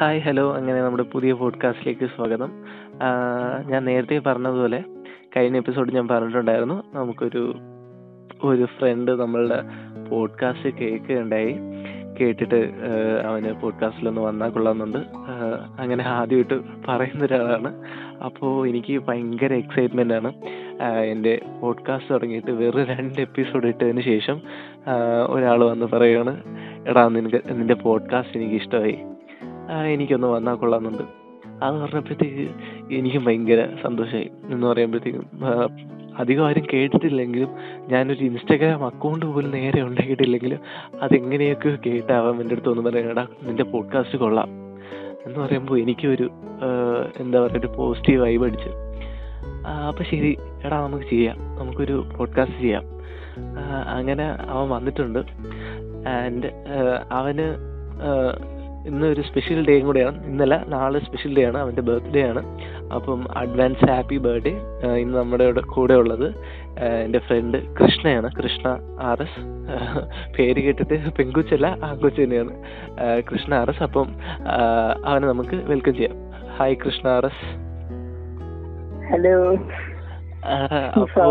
Hi, hello. അങ്ങനെ നമ്മുടെ പുതിയ പോഡ്കാസ്റ്റിലേക്ക് സ്വാഗതം. ഞാൻ നേരത്തെ പറഞ്ഞതുപോലെ കഴിഞ്ഞ എപ്പിസോഡ് ഞാൻ പറഞ്ഞിട്ടുണ്ടായിരുന്നു, നമുക്കൊരു ഫ്രണ്ട് നമ്മളുടെ പോഡ്കാസ്റ്റ് കേൾക്കുകയുണ്ടായി. കേട്ടിട്ട് അവന് പോഡ്കാസ്റ്റിലൊന്ന് വന്നാൽ കൊള്ളാമെന്നുണ്ട്. അങ്ങനെ ആദ്യമായിട്ട് പറയുന്ന ഒരാളാണ്. അപ്പോൾ എനിക്ക് ഭയങ്കര എക്സൈറ്റ്മെൻ്റ് ആണ്. എൻ്റെ പോഡ്കാസ്റ്റ് തുടങ്ങിയിട്ട് വെറും 2 എപ്പിസോഡ് ഇട്ടതിന് ശേഷം ഒരാൾ വന്ന് പറയുകയാണ്, എടാ നിൻ്റെ പോഡ്കാസ്റ്റ് എനിക്ക് ഇഷ്ടമായി, എനിക്കൊന്ന് വന്നാൽ കൊള്ളാമെന്നുണ്ട്. അത് പറഞ്ഞപ്പോഴത്തേക്ക് എനിക്കും ഭയങ്കര സന്തോഷമായി. എന്ന് പറയുമ്പോഴത്തേക്കും അധികം ആരും കേട്ടിട്ടില്ലെങ്കിലും ഞാനൊരു ഇൻസ്റ്റാഗ്രാം അക്കൗണ്ട് പോലും നേരെ ഉണ്ടാക്കിയിട്ടില്ലെങ്കിലും അതെങ്ങനെയൊക്കെ കേട്ടാവാൻ എൻ്റെ അടുത്ത് ഒന്ന് പറയാം, എടാ നിൻ്റെ പോഡ്കാസ്റ്റ് കൊള്ളാം എന്ന് പറയുമ്പോൾ എനിക്കൊരു എന്താ പറയുക, ഒരു പോസിറ്റീവ് വൈബ് അടിച്ച്. അപ്പം ശരി എടാ നമുക്ക് ചെയ്യാം, നമുക്കൊരു പോഡ്കാസ്റ്റ് ചെയ്യാം. അങ്ങനെ അവൻ വന്നിട്ടുണ്ട്. ആൻഡ് അവന് ഇന്നൊരു സ്പെഷ്യൽ ഡേയും കൂടെയാണ്, ഇന്നല്ല നാളെ സ്പെഷ്യൽ ഡേ ആണ്, അവൻ്റെ ബർത്ത്ഡേ ആണ്. അപ്പം അഡ്വാൻസ് ഹാപ്പി ബർത്ത്ഡേ. ഇന്ന് നമ്മുടെ കൂടെ ഉള്ളത് എൻ്റെ ഫ്രണ്ട് കൃഷ്ണയാണ്, കൃഷ്ണ ആർ എസ്. പേര് കേട്ടിട്ട് പെൺകുച്ചല്ല ആൺകുച്ച് തന്നെയാണ്, കൃഷ്ണ ആർ എസ്. അപ്പം അവനെ നമുക്ക് വെൽക്കം ചെയ്യാം. Hi Krishna R S. Hello. അപ്പോ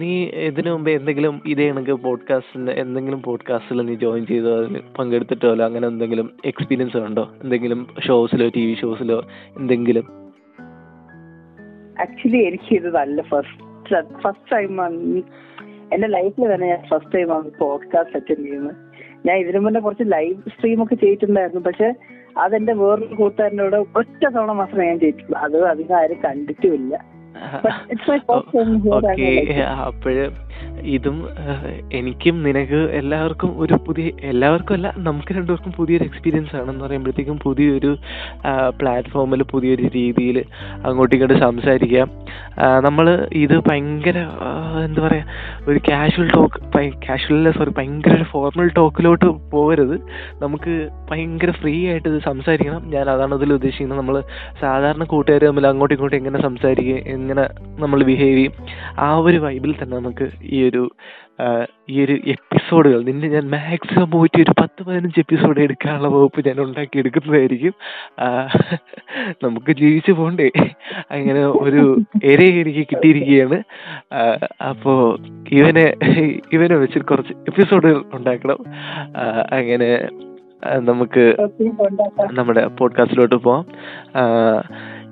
നീ ഇതിനു മുമ്പ് എന്തെങ്കിലും ഇതേ കണക്ക് പോഡ്കാസ്റ്റിന് എന്തെങ്കിലും പോഡ്കാസ്റ്റിൽ നീ ജോയിൻ ചെയ്തോ, അതിൽ പങ്കെടുത്തിട്ടോ, അങ്ങനെ എന്തെങ്കിലും എക്സ്പീരിയൻസ് ഉണ്ടോ? എന്തെങ്കിലും ഷോസിലോ ടി വി ഷോസിലോ എന്തെങ്കിലും? ആക്ച്വലി എനിക്കിത് നല്ല ഫസ്റ്റ് ടൈമാണ് എന്റെ ലൈഫിൽ തന്നെ. ഞാൻ ഫസ്റ്റ് ടൈമാണ് പോഡ്കാസ്റ്റ് അറ്റൻഡ് ചെയ്യുന്നത്. ഞാൻ ഇതിനു മുന്നേ കുറച്ച് ലൈവ് സ്ട്രീം ഒക്കെ ചെയ്തിട്ടുണ്ടായിരുന്നു, പക്ഷെ അതെന്റെ വേറൊരു കൂട്ടുകാരനോട് ഒറ്റ തവണ മാത്രമേ ഞാൻ ചെയ്തിട്ടുള്ളൂ. അത് അധികം ആരും കണ്ടിട്ടുമില്ല. ഓക്കെ, അപ്പോഴ് ഇതും എനിക്കും നിനക്ക് എല്ലാവർക്കും ഒരു പുതിയ, എല്ലാവർക്കും അല്ല, നമുക്ക് രണ്ടുപേർക്കും പുതിയൊരു എക്സ്പീരിയൻസ് ആണെന്ന് പറയുമ്പോഴത്തേക്കും പുതിയൊരു പ്ലാറ്റ്ഫോമിൽ പുതിയൊരു രീതിയിൽ അങ്ങോട്ടും ഇങ്ങോട്ട് സംസാരിക്കാം. നമ്മൾ ഇത് ഭയങ്കര എന്താ പറയുക, ഒരു ക്യാഷ്വൽ ടോക്ക്, ഭയങ്കര ഒരു ഫോർമൽ ടോക്കിലോട്ട് പോകരുത്. നമുക്ക് ഭയങ്കര ഫ്രീ ആയിട്ട് ഇത് സംസാരിക്കണം. ഞാൻ അതാണ് ഇതിൽ ഉദ്ദേശിക്കുന്നത്. നമ്മൾ സാധാരണ കൂട്ടുകാർ തമ്മിൽ അങ്ങോട്ടും ഇങ്ങോട്ടും എങ്ങനെ സംസാരിക്കുകയും എങ്ങനെ നമ്മൾ ബിഹേവ് ചെയ്യും, ആ ഒരു വൈബിൽ തന്നെ നമുക്ക് ഈ ഒരു എപ്പിസോഡുകൾ നിന്നെ ഞാൻ മാക്സിമം പോയിട്ട് ഒരു 10-15 എപ്പിസോഡ് എടുക്കാനുള്ള വകുപ്പ് ഞാൻ ഉണ്ടാക്കി എടുക്കുന്നതായിരിക്കും. നമുക്ക് ജീവിച്ചു പോകണ്ടേ, അങ്ങനെ ഒരു എരേ എനിക്ക് കിട്ടിയിരിക്കുകയാണ്. അപ്പോൾ ഇവനെ വെച്ച് കുറച്ച് എപ്പിസോഡുകൾ ഉണ്ടാക്കണം. അങ്ങനെ നമുക്ക് നമ്മുടെ പോഡ്കാസ്റ്റിലോട്ട് പോവാം.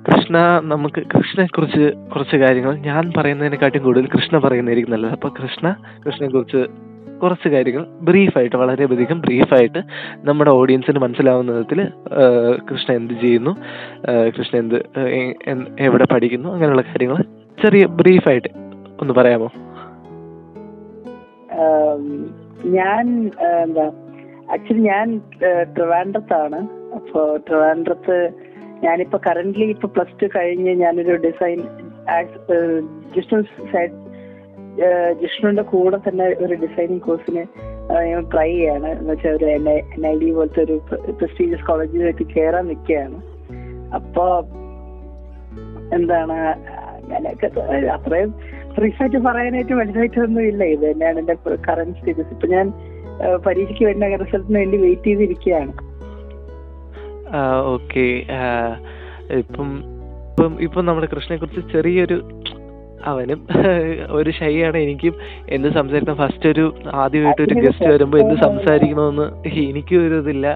കൃഷ്ണയെക്കുറിച്ച് കുറച്ച് കാര്യങ്ങൾ ഞാൻ പറയുന്നതിനെക്കാട്ടും കൂടുതൽ കൃഷ്ണ പറയുന്നതായിരിക്കും നല്ലത്. അപ്പോൾ കൃഷ്ണയെക്കുറിച്ച് കുറച്ച് കാര്യങ്ങൾ ബ്രീഫായിട്ട്, വളരെയധികം ബ്രീഫായിട്ട് നമ്മുടെ ഓഡിയൻസിന് മനസ്സിലാവുന്ന വിധത്തിൽ കൃഷ്ണ എന്ത് ചെയ്യുന്നു, കൃഷ്ണ എവിടെ പഠിക്കുന്നു, അങ്ങനെയുള്ള കാര്യങ്ങൾ ചെറിയ ബ്രീഫായിട്ട് ഒന്ന് പറയാമോ? ഞാൻ ആക്ച്വലി ഞാൻ ട്രിവാൻഡ്രത്താണ്. അപ്പോൾ ട്രിവാൻഡ്രത്ത് ഞാനിപ്പോൾ കറൻ്റ്ലി ഇപ്പോൾ +2 കഴിഞ്ഞ് ഞാനൊരു ഡിസൈൻ ജിഷ്ണുവിൻ്റെ കൂടെ തന്നെ ഒരു ഡിസൈനിങ് കോഴ്സിന് ഞാൻ ട്രൈ ചെയ്യാണ്. എന്ന് വെച്ചാൽ ഒരു NID പോലത്തെ ഒരു പ്രസ്റ്റീജിയസ് കോളേജിലേക്ക് കയറാൻ നിൽക്കുകയാണ്. അപ്പോൾ എന്താണ് അങ്ങനെയൊക്കെ അത്രയും ഫ്രീസായിട്ട് പറയാനായിട്ട് മനസ്സിലായിട്ടൊന്നും ഇല്ല. ഇത് തന്നെയാണ് എൻ്റെ കറൻറ്റ് സ്റ്റേറ്റസ്. ഇപ്പം ഞാൻ പരീക്ഷയ്ക്ക് വരുന്ന റിസൾട്ടിന് വേണ്ടി വെയിറ്റ് ചെയ്തിരിക്കുകയാണ്. ഓക്കെ, ഇപ്പം നമ്മുടെ കൃഷ്ണനെ കുറിച്ച് ചെറിയൊരു, അവനും ഒരു ഷൈയാണ്, എനിക്കും എന്ത് സംസാരിക്കണം, ഫസ്റ്റ് ഒരു ആദ്യമായിട്ട് ഒരു ഗസ്റ്റ് വരുമ്പോൾ എന്ത് സംസാരിക്കണമെന്ന് എനിക്കും ഒരു ഇതില്ല,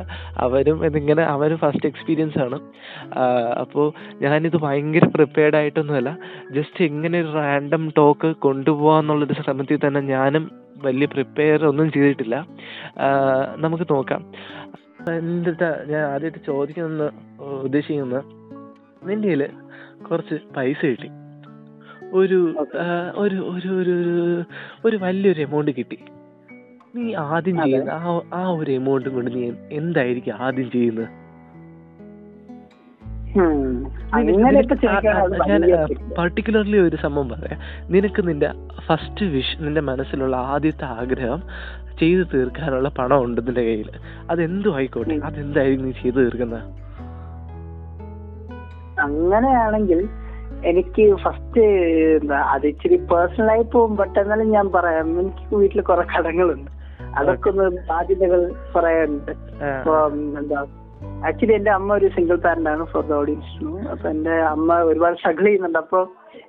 അവനും എന്നിങ്ങനെ അവനും ഫസ്റ്റ് എക്സ്പീരിയൻസ് ആണ്. അപ്പോൾ ഞാനിത് ഭയങ്കര പ്രിപ്പയർഡ് ആയിട്ടൊന്നുമല്ല, ജസ്റ്റ് ഇങ്ങനെ ഒരു റാൻഡം ടോക്ക് കൊണ്ടുപോകാമെന്നുള്ളൊരു ശ്രമത്തിൽ തന്നെ ഞാനും വലിയ പ്രിപ്പയർ ഒന്നും ചെയ്തിട്ടില്ല. നമുക്ക് നോക്കാം. എന്നിട്ട് ഞാൻ ആദ്യമായിട്ട് ചോദിക്കണമെന്ന് ഉദ്ദേശിക്കുന്ന, നിൻ്റെ കയ്യിൽ കുറച്ച് പൈസ കിട്ടി, ഒരു ഒരു ഒരു ഒരു വലിയൊരു എമൗണ്ട് കിട്ടി, നീ ആദ്യം ചെയ്യുന്ന ആ ഒരു എമൗണ്ടും കൊണ്ട് നീ എന്തായിരിക്കും ആദ്യം ചെയ്യുന്നത്? ഞാൻ പർട്ടിക്കുലർലി ഒരു സംഭവം പറയാം. നിനക്ക് നിന്റെ ഫസ്റ്റ് വിഷ്, നിന്റെ മനസ്സിലുള്ള ആദ്യത്തെ ആഗ്രഹം ചെയ്തു തീർക്കാനുള്ള പണം ഉണ്ട് നിന്റെ കയ്യിൽ, അതെന്തും ആയിക്കോട്ടെ, അതെന്തായിരുന്നു നീ ചെയ്തു തീർക്കുന്നത്? അങ്ങനെയാണെങ്കിൽ എനിക്ക് ഫസ്റ്റ് അത് ഇച്ചിരി പേഴ്സണലായി പോകും, ബട്ട് എന്നാലും ഞാൻ പറയാം, എനിക്ക് വീട്ടിൽ കുറെ കടങ്ങളുണ്ട്. അതൊക്കെ ഒന്ന് സാധ്യതകൾ പറയാറുണ്ട്. എന്താ ആക്ച്വലി എന്റെ അമ്മ ഒരു സിംഗിൾ പാരന്റ് ആണ് ഫോർ ദ ഓഡിയൻസ്. അപ്പൊ എന്റെ അമ്മ ഒരുപാട് സ്ട്രഗിൾ ചെയ്യുന്നുണ്ട്. അപ്പൊ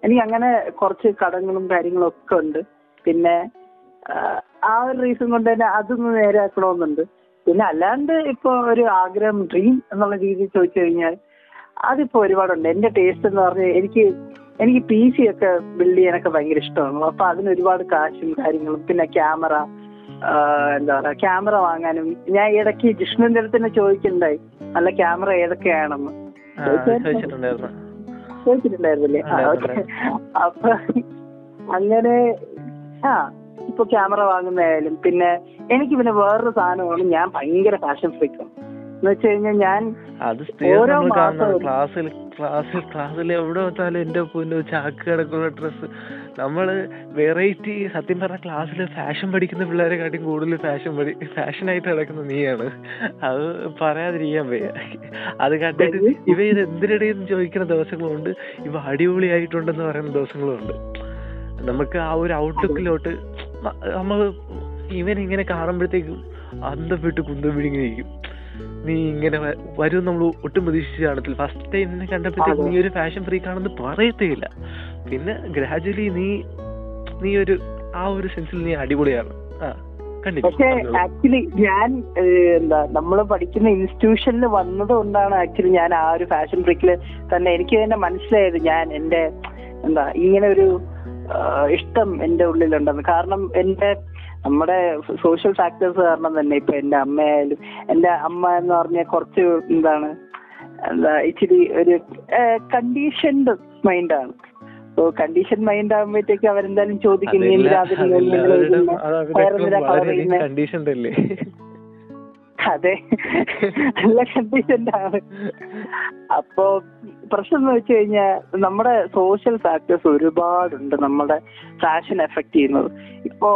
എനിക്ക് അങ്ങനെ കുറച്ച് കടങ്ങളും കാര്യങ്ങളും ഒക്കെ ഉണ്ട്. പിന്നെ ആ ഒരു റീസൺ കൊണ്ട് തന്നെ അതൊന്ന് നേരെയാക്കണമെന്നുണ്ട്. പിന്നെ അല്ലാണ്ട് ഇപ്പൊ ഒരു ആഗ്രഹം ഡ്രീം എന്നുള്ള രീതിയിൽ ചോദിച്ചു കഴിഞ്ഞാൽ അതിപ്പോ ഒരുപാടുണ്ട്. എന്റെ ടേസ്റ്റ് എന്ന് പറഞ്ഞാൽ എനിക്ക് പി സി ഒക്കെ ബിൽഡ് ചെയ്യാനൊക്കെ ഭയങ്കര ഇഷ്ടമാണല്ലോ. അപ്പൊ അതിന് ഒരുപാട് കാശും കാര്യങ്ങളും. പിന്നെ ക്യാമറ, എന്താ പറയാ, ക്യാമറ വാങ്ങാനും ഞാൻ ഇടയ്ക്ക് ജിഷ്ണുവിന്റെ അടുത്ത് തന്നെ ചോദിക്കുന്നുണ്ടായി നല്ല ക്യാമറ ഏതൊക്കെയാണെന്ന് ചോദിച്ചിട്ടുണ്ടായിരുന്നില്ലേ. അപ്പൊ അങ്ങനെ ഇപ്പൊ ക്യാമറ വാങ്ങുന്നതായാലും. പിന്നെ എനിക്ക് പിന്നെ വേറൊരു സാധനമാണ്, ഞാൻ ഭയങ്കര ഫാഷൻ ഫ്രീക്കും എന്ന് വെച്ച് കഴിഞ്ഞാൽ ഞാൻ ഓരോ ക്ലാസ്സിൽ എവിടെ വെച്ചാലും എന്റെ പൊന്നു ചാക്ക് കിടക്കുന്ന ഡ്രസ്സ് നമ്മള് വെറൈറ്റി. സത്യം പറഞ്ഞ ക്ലാസ്സിൽ ഫാഷൻ പഠിക്കുന്ന പിള്ളേരെ കാട്ടി കൂടുതൽ ഫാഷനായിട്ട് കിടക്കുന്ന നീയാണ്. അത് പറയാതിരിക്കാൻ വയ്യ. അത് കണ്ടിട്ട് ഇവ ഇത് എന്തിനിടയിൽ ചോദിക്കുന്ന ദിവസങ്ങളുണ്ട്, ഇവ അടിപൊളിയായിട്ടുണ്ടെന്ന് പറയുന്ന ദിവസങ്ങളുണ്ട്. നമുക്ക് ആ ഒരു ഔട്ട്ലുക്കിലോട്ട് നമ്മൾ ഇവനിങ്ങനെ കാണുമ്പോഴത്തേക്കും അന്തം വിട്ട് കുന്തം പിടിങ്ങിയിരിക്കും. നീ ഇങ്ങനെ വരും നമ്മൾ ഒട്ടും പ്രതീക്ഷിച്ച് കാണത്തില്ല. ഫസ്റ്റ് ടൈം നിന്നെ കണ്ടപ്പോഴത്തേക്ക് നീ ഒരു ഫാഷൻ ഫ്രീക്കാണെന്ന് പറയത്തേയില്ല. പിന്നെ ഗ്രാജുവലി നീ ഒരു ആ ഒരു സെൻസിൽ നീ അടിപൊളിയാണ്. പക്ഷെ ആക്ച്വലി ഞാൻ നമ്മള് പഠിക്കുന്ന ഇൻസ്റ്റിറ്റ്യൂഷനിൽ വന്നത് കൊണ്ടാണ് ആക്ച്വലി ഞാൻ ആ ഒരു ഫാഷൻ ഫ്രീക്കില് തന്നെ എനിക്ക് തന്നെ മനസ്സിലായത് ഞാൻ എന്റെ ഇങ്ങനെ ഒരു ഇഷ്ടം എന്റെ ഉള്ളിലുണ്ടെന്ന്. കാരണം എന്റെ നമ്മുടെ സോഷ്യൽ ഫാക്ടേഴ്സ് കാരണം തന്നെ ഇപ്പൊ എന്റെ അമ്മ എന്ന് പറഞ്ഞ കുറച്ച് ഇച്ചിരി ഒരു കണ്ടീഷൻഡ് മൈൻഡാണ്. സോ കണ്ടീഷൻ മൈൻഡ് ആകുമ്പോഴത്തേക്ക് അവരെന്തായാലും ചോദിക്കും അതെ നല്ല കണ്ടീഷൻഡ് ആണ്. അപ്പോ പ്രശ്നം എന്ന് വെച്ച് കഴിഞ്ഞാൽ നമ്മുടെ സോഷ്യൽ ഫാക്ടേഴ്സ് ഒരുപാടുണ്ട് നമ്മുടെ ഫാഷൻ എഫക്ട് ചെയ്യുന്നത്. ഇപ്പൊ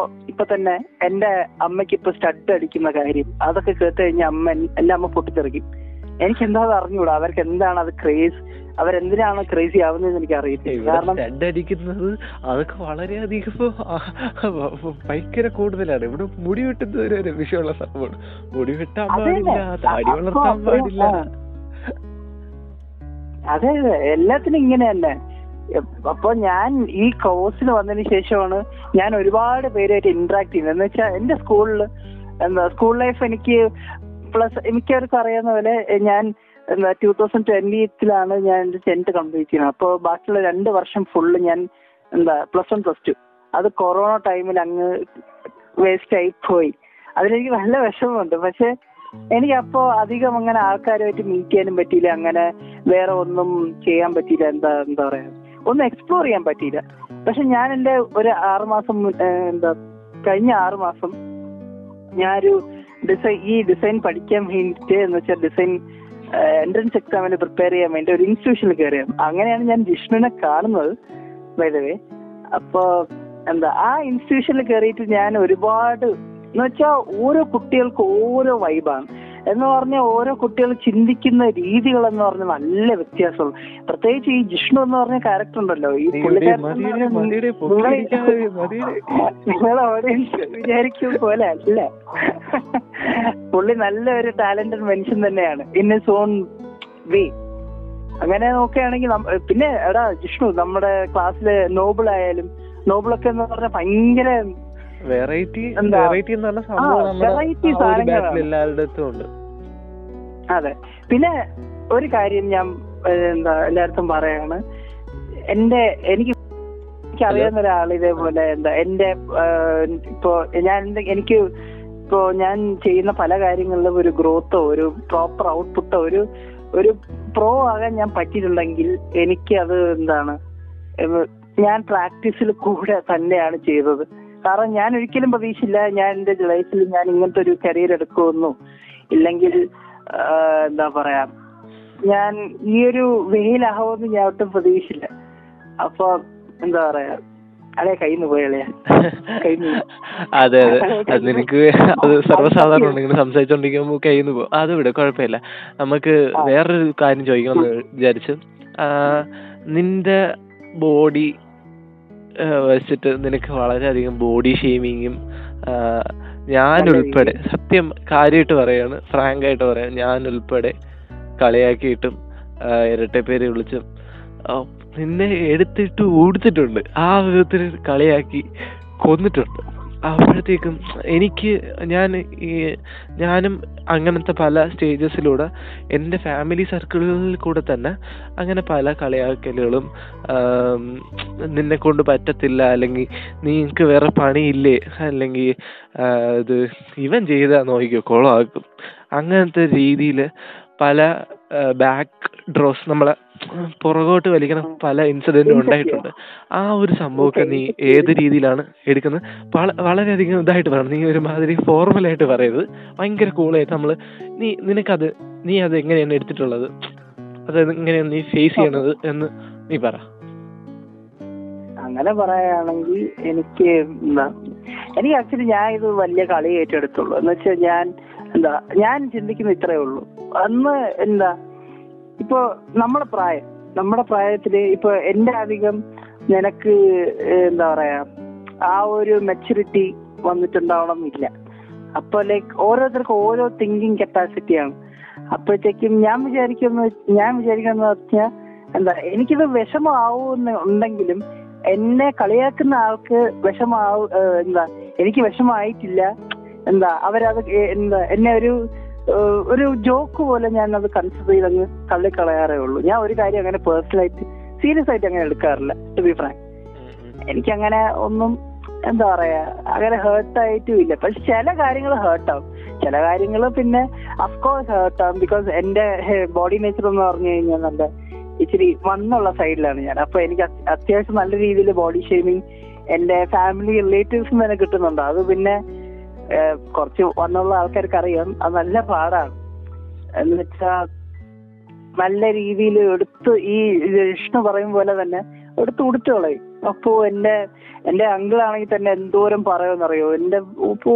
തന്നെ എന്റെ അമ്മയ്ക്ക് ഇപ്പൊ സ്റ്റഡ് അടിക്കുന്ന കാര്യം അതൊക്കെ കേട്ട് കഴിഞ്ഞാൽ എന്റെ അമ്മ പൊട്ടിത്തെറിക്കും. എനിക്ക് എന്താ അത് അറിഞ്ഞൂടാ. അവർക്ക് എന്താണ് അത് ക്രേസ്, അവരെന്തിനാണ് ക്രേസി ആവുന്നതെന്ന് എനിക്ക് അറിയില്ല. കാരണം സ്റ്റഡ് അടിക്കുന്നത് അതൊക്കെ വളരെയധികം ഭയങ്കര കൂടുതലാണ്. ഇവിടെ മുടി വെട്ടുന്ന ഒരു വിഷയമുള്ള സംഭവമാണ്. മുടി വെട്ടാൻ പാടില്ല, താടി വളർത്താൻ പാടില്ല. അതെ അതെ എല്ലാത്തിനും ഇങ്ങനെ തന്നെ. അപ്പൊ ഞാൻ ഈ കോഴ്സിൽ വന്നതിന് ശേഷമാണ് ഞാൻ ഒരുപാട് പേരായിട്ട് ഇന്ററാക്ട് ചെയ്യുന്നത്. എന്ന് വെച്ചാൽ എന്റെ സ്കൂളിൽ സ്കൂൾ ലൈഫ് എനിക്ക് പ്ലസ് എനിക്കവർക്ക് അറിയാവുന്ന പോലെ ഞാൻ 2020 ഞാൻ 10th കംപ്ലീറ്റ് ചെയ്യുന്നത്. അപ്പോൾ ബാക്കിയുള്ള 2 വർഷം ഫുള്ള് ഞാൻ പ്ലസ് 1 പ്ലസ് 2 അത് കൊറോണ ടൈമിൽ അങ്ങ് വേസ്റ്റ് ആയി പോയി. അതിലെനിക്ക് നല്ല വിഷമമുണ്ട്. പക്ഷെ എനിക്കപ്പോ അധികം അങ്ങനെ ആൾക്കാരുമായിട്ട് മീറ്റ് ചെയ്യാനും പറ്റിയില്ല, അങ്ങനെ വേറെ ഒന്നും ചെയ്യാൻ പറ്റിയില്ല, എന്താ പറയാ ഒന്നും എക്സ്പ്ലോർ ചെയ്യാൻ പറ്റിയില്ല. പക്ഷെ ഞാൻ എന്റെ ഒരു 6 മാസം കഴിഞ്ഞ 6 മാസം ഞാനൊരു ഡിസൈൻ പഠിക്കാൻ വേണ്ടിയിട്ട് എന്ന് വെച്ചാൽ ഡിസൈൻ എൻട്രൻസ് എക്സാമിന് പ്രിപ്പയർ ചെയ്യാൻ വേണ്ടി ഒരു ഇൻസ്റ്റിറ്റ്യൂഷനിൽ കയറിയാൽ അങ്ങനെയാണ് ഞാൻ ജിഷ്ണുവിനെ കാണുന്നത് വൈദവേ. അപ്പൊ ആ ഇൻസ്റ്റിറ്റ്യൂഷനിൽ കയറിയിട്ട് ഞാൻ ഒരുപാട് എന്ന് വെച്ചാൽ ഓരോ കുട്ടികൾക്ക് ഓരോ വൈബാണ് എന്ന് പറഞ്ഞാൽ ഓരോ കുട്ടികൾ ചിന്തിക്കുന്ന രീതികൾ എന്ന് പറഞ്ഞാൽ നല്ല വ്യത്യാസമുള്ളൂ. പ്രത്യേകിച്ച് ഈ ജിഷ്ണു എന്ന് പറഞ്ഞ ക്യാരക്ടർ ഉണ്ടല്ലോ, ഈ നിങ്ങളെ ഓഡിയൻസ് വിചാരിക്കും പോലെ അല്ല, പുള്ളി നല്ല ഒരു ടാലന്റഡ് മനുഷ്യൻ തന്നെയാണ് ഇൻ ഹിസ് ഓൺ വേ. അങ്ങനെ നോക്കുകയാണെങ്കിൽ പിന്നെ എടാ ജിഷ്ണു നമ്മുടെ ക്ലാസ്സിലെ നോബിളായാലും നോബിളൊക്കെ എന്ന് പറഞ്ഞാൽ ഭയങ്കര അതെ. പിന്നെ ഒരു കാര്യം ഞാൻ എല്ലായിടത്തും പറയാണ്, എനിക്ക് അറിയാവുന്ന ഒരാൾ ഇതേപോലെ ഇപ്പോ ഞാൻ ചെയ്യുന്ന പല കാര്യങ്ങളിലും ഒരു ഗ്രോത്തോ ഒരു പ്രോപ്പർ ഔട്ട്പുട്ടോ ഒരു പ്രോ ആകാൻ ഞാൻ പറ്റിയിട്ടുണ്ടെങ്കിൽ എനിക്ക് അത് ഞാൻ പ്രാക്ടീസിൽ കൂടെ തന്നെയാണ് ചെയ്തത്. കാരണം ഞാൻ ഒരിക്കലും പ്രതീക്ഷയില്ല ഞാൻ എന്റെ ലൈഫിൽ ഞാൻ ഇങ്ങനത്തെ ഒരു കരിയർ എടുക്കുമെന്നോ ഇല്ലെങ്കിൽ ഞാൻ ഈ ഒരു വെയിലാവുമെന്ന് ഞാൻ ഒട്ടും പ്രതീക്ഷയില്ല. അപ്പൊ അളയാ കയ്യിന്ന് പോയി അളയാ അതെ അതെ നിനക്ക് അത് സർവ്വസാധാരണമാണ് ഇങ്ങനെ സംസാരിച്ചോണ്ടിരിക്കുമ്പോ കയ്യിന്ന് പോകും. അത് വിടും, കുഴപ്പമില്ല. നമുക്ക് വേറൊരു കാര്യം ചോദിക്കണം എന്ന് വിചാരിച്ചു. നിന്റെ ബോഡി വെച്ചിട്ട് നിനക്ക് വളരെയധികം ബോഡി ഷെയ്മിങ്ങും ഞാനുൾപ്പെടെ, സത്യം കാര്യമായിട്ട് പറയാണ്, ഫ്രാങ്കായിട്ട് പറയാൻ, ഞാനുൾപ്പെടെ കളിയാക്കിയിട്ടും ഇരട്ടപ്പേര് വിളിച്ചും നിന്നെ എടുത്തിട്ട് ഓടിച്ചിട്ടുണ്ട്, ആ വിധത്തിൽ കളിയാക്കി കൊന്നിട്ടുണ്ട്. അപ്പോഴത്തേക്കും ഞാനും അങ്ങനത്തെ പല സ്റ്റേജസിലൂടെ എൻ്റെ ഫാമിലി സർക്കിളുകളിൽ കൂടെ തന്നെ അങ്ങനെ പല കളിയാക്കലുകളും, നിന്നെ കൊണ്ട് പറ്റത്തില്ല, അല്ലെങ്കിൽ നിങ്ങൾക്ക് വേറെ പണിയില്ലേ, അല്ലെങ്കിൽ ഇത് ഇവൻ ചെയ്താൽ നോക്കിക്കോ കൊളമാക്കും, അങ്ങനത്തെ രീതിയിൽ പല ബാക്ക് ഡ്രോസ്, നമ്മളെ പുറകോട്ട് വലിക്കണ പല ഇൻസിഡൻറ്റും ഉണ്ടായിട്ടുണ്ട്. ആ ഒരു സംഭവമൊക്കെ നീ ഏത് രീതിയിലാണ് എടുക്കുന്നത്? വളരെയധികം ഇതായിട്ട് പറയണം, നീ ഒരുമാതിരി ഫോർമലായിട്ട് പറയരുത്, ഭയങ്കര കൂളായിട്ട് നമ്മൾ നീ അത് എങ്ങനെയാണ് എടുത്തിട്ടുള്ളത്, അത് എങ്ങനെയാണ് നീ ഫേസ് ചെയ്യണത് എന്ന് നീ പറ. അങ്ങനെ പറയുകയാണെങ്കിൽ എനിക്ക് ആക്ച്വലി ഞാൻ ഇത് വലിയ കളി ഏറ്റെടുത്തുള്ളൂ. എന്ന് വെച്ചാൽ ഞാൻ ചിന്തിക്കുന്നത് ഇത്രയേ ഉള്ളൂ. അന്ന് ഇപ്പൊ നമ്മുടെ പ്രായത്തില് ഇപ്പൊ എന്റെ അധികം നിനക്ക് ആ ഒരു മെച്യൂരിറ്റി വന്നിട്ടുണ്ടാവണം ഇല്ല. അപ്പൊ ലൈക്ക് ഓരോരുത്തർക്കും ഓരോ തിങ്കിങ് കപ്പാസിറ്റിയാണ്. അപ്പോഴത്തേക്കും ഞാൻ വിചാരിക്കുന്ന വെച്ചാൽ എനിക്കിത് വിഷമാവൂന്ന് ഉണ്ടെങ്കിലും എന്നെ കളിയാക്കുന്ന ആൾക്ക് വിഷമാവും, എനിക്ക് വിഷമായിട്ടില്ല, അവരത് എന്നെ ഒരു ജോക്ക് പോലെ ഞാനത് കൺസിഡർ ചെയ്തങ്ങ് തള്ളിക്കളയാറേ ഉള്ളൂ. ഞാൻ ഒരു കാര്യം അങ്ങനെ പേഴ്സണലായിട്ട് സീരിയസ് ആയിട്ട് അങ്ങനെ എടുക്കാറില്ല. ടു ബി ഫ്രാങ്ക്, എനിക്കങ്ങനെ ഒന്നും അങ്ങനെ ഹേർട്ടായിട്ടും ഇല്ല. പക്ഷെ ചില കാര്യങ്ങൾ ഹേർട്ടാവും, ചില കാര്യങ്ങൾ പിന്നെ അഫ്കോഴ്സ് ഹേർട്ടാവും. ബിക്കോസ് എന്റെ ബോഡി നേച്ചർ എന്ന് പറഞ്ഞു കഴിഞ്ഞാൽ നല്ല ഇച്ചിരി മണ്ണുള്ള സൈഡിലാണ് ഞാൻ. അപ്പൊ എനിക്ക് അത്യാവശ്യം നല്ല രീതിയിൽ ബോഡി ഷേമിങ് എന്റെ ഫാമിലി റിലേറ്റീവ്സും തന്നെ കിട്ടുന്നുണ്ട്. അത് പിന്നെ കുറച്ച് വന്നുള്ള ആൾക്കാർക്ക് അറിയാം, അത് നല്ല പാടാണ്. എന്ന് വെച്ചാ നല്ല രീതിയിൽ എടുത്ത് ഈ വിഷ്ണു പറയും പോലെ തന്നെ എടുത്ത് ഉടുത്തുകളയും. അപ്പോ എന്റെ അങ്കിളാണെങ്കിൽ തന്നെ എന്തോരം പറയുമെന്നറിയോ, എന്റെ ഇപ്പോ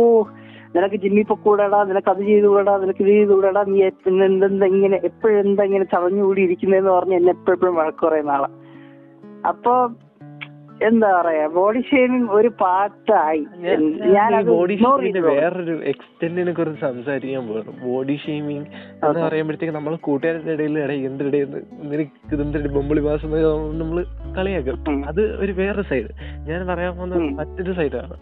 നിനക്ക് ജിമ്മിൽ പൊക്കൂടാ, നിനക്ക് അത് ചെയ്തുകൂടാ, നിനക്ക് ഇത് ചെയ്തുകൂടാ, നീ എന്തെങ്ങനെ എപ്പോഴും എന്തെങ്ങനെ ചതഞ്ഞുകൂടി ഇരിക്കുന്നതെന്ന് പറഞ്ഞ് എന്നെ എപ്പോഴെപ്പോഴും വഴക്ക് പറയുന്ന ആളാ. അപ്പൊ ബോഡി ഷേമിങ് ഒരു പാർട്ടായി. വേറൊരു എക്സ്റ്റെന്റിനെ കുറിച്ച് സംസാരിക്കാൻ പോകുന്നു. ബോഡി ഷേമിങ് എന്ന് പറയുമ്പോഴത്തേക്ക് നമ്മൾ കൂട്ടുകാരുടെ ഇടയിൽ ബൊമ്പിളി മാസം നമ്മള് കളിയാക്കും. അത് ഒരു വേറൊരു സൈഡ്. ഞാൻ പറയാൻ പോകുന്ന മറ്റൊരു സൈഡാണ്,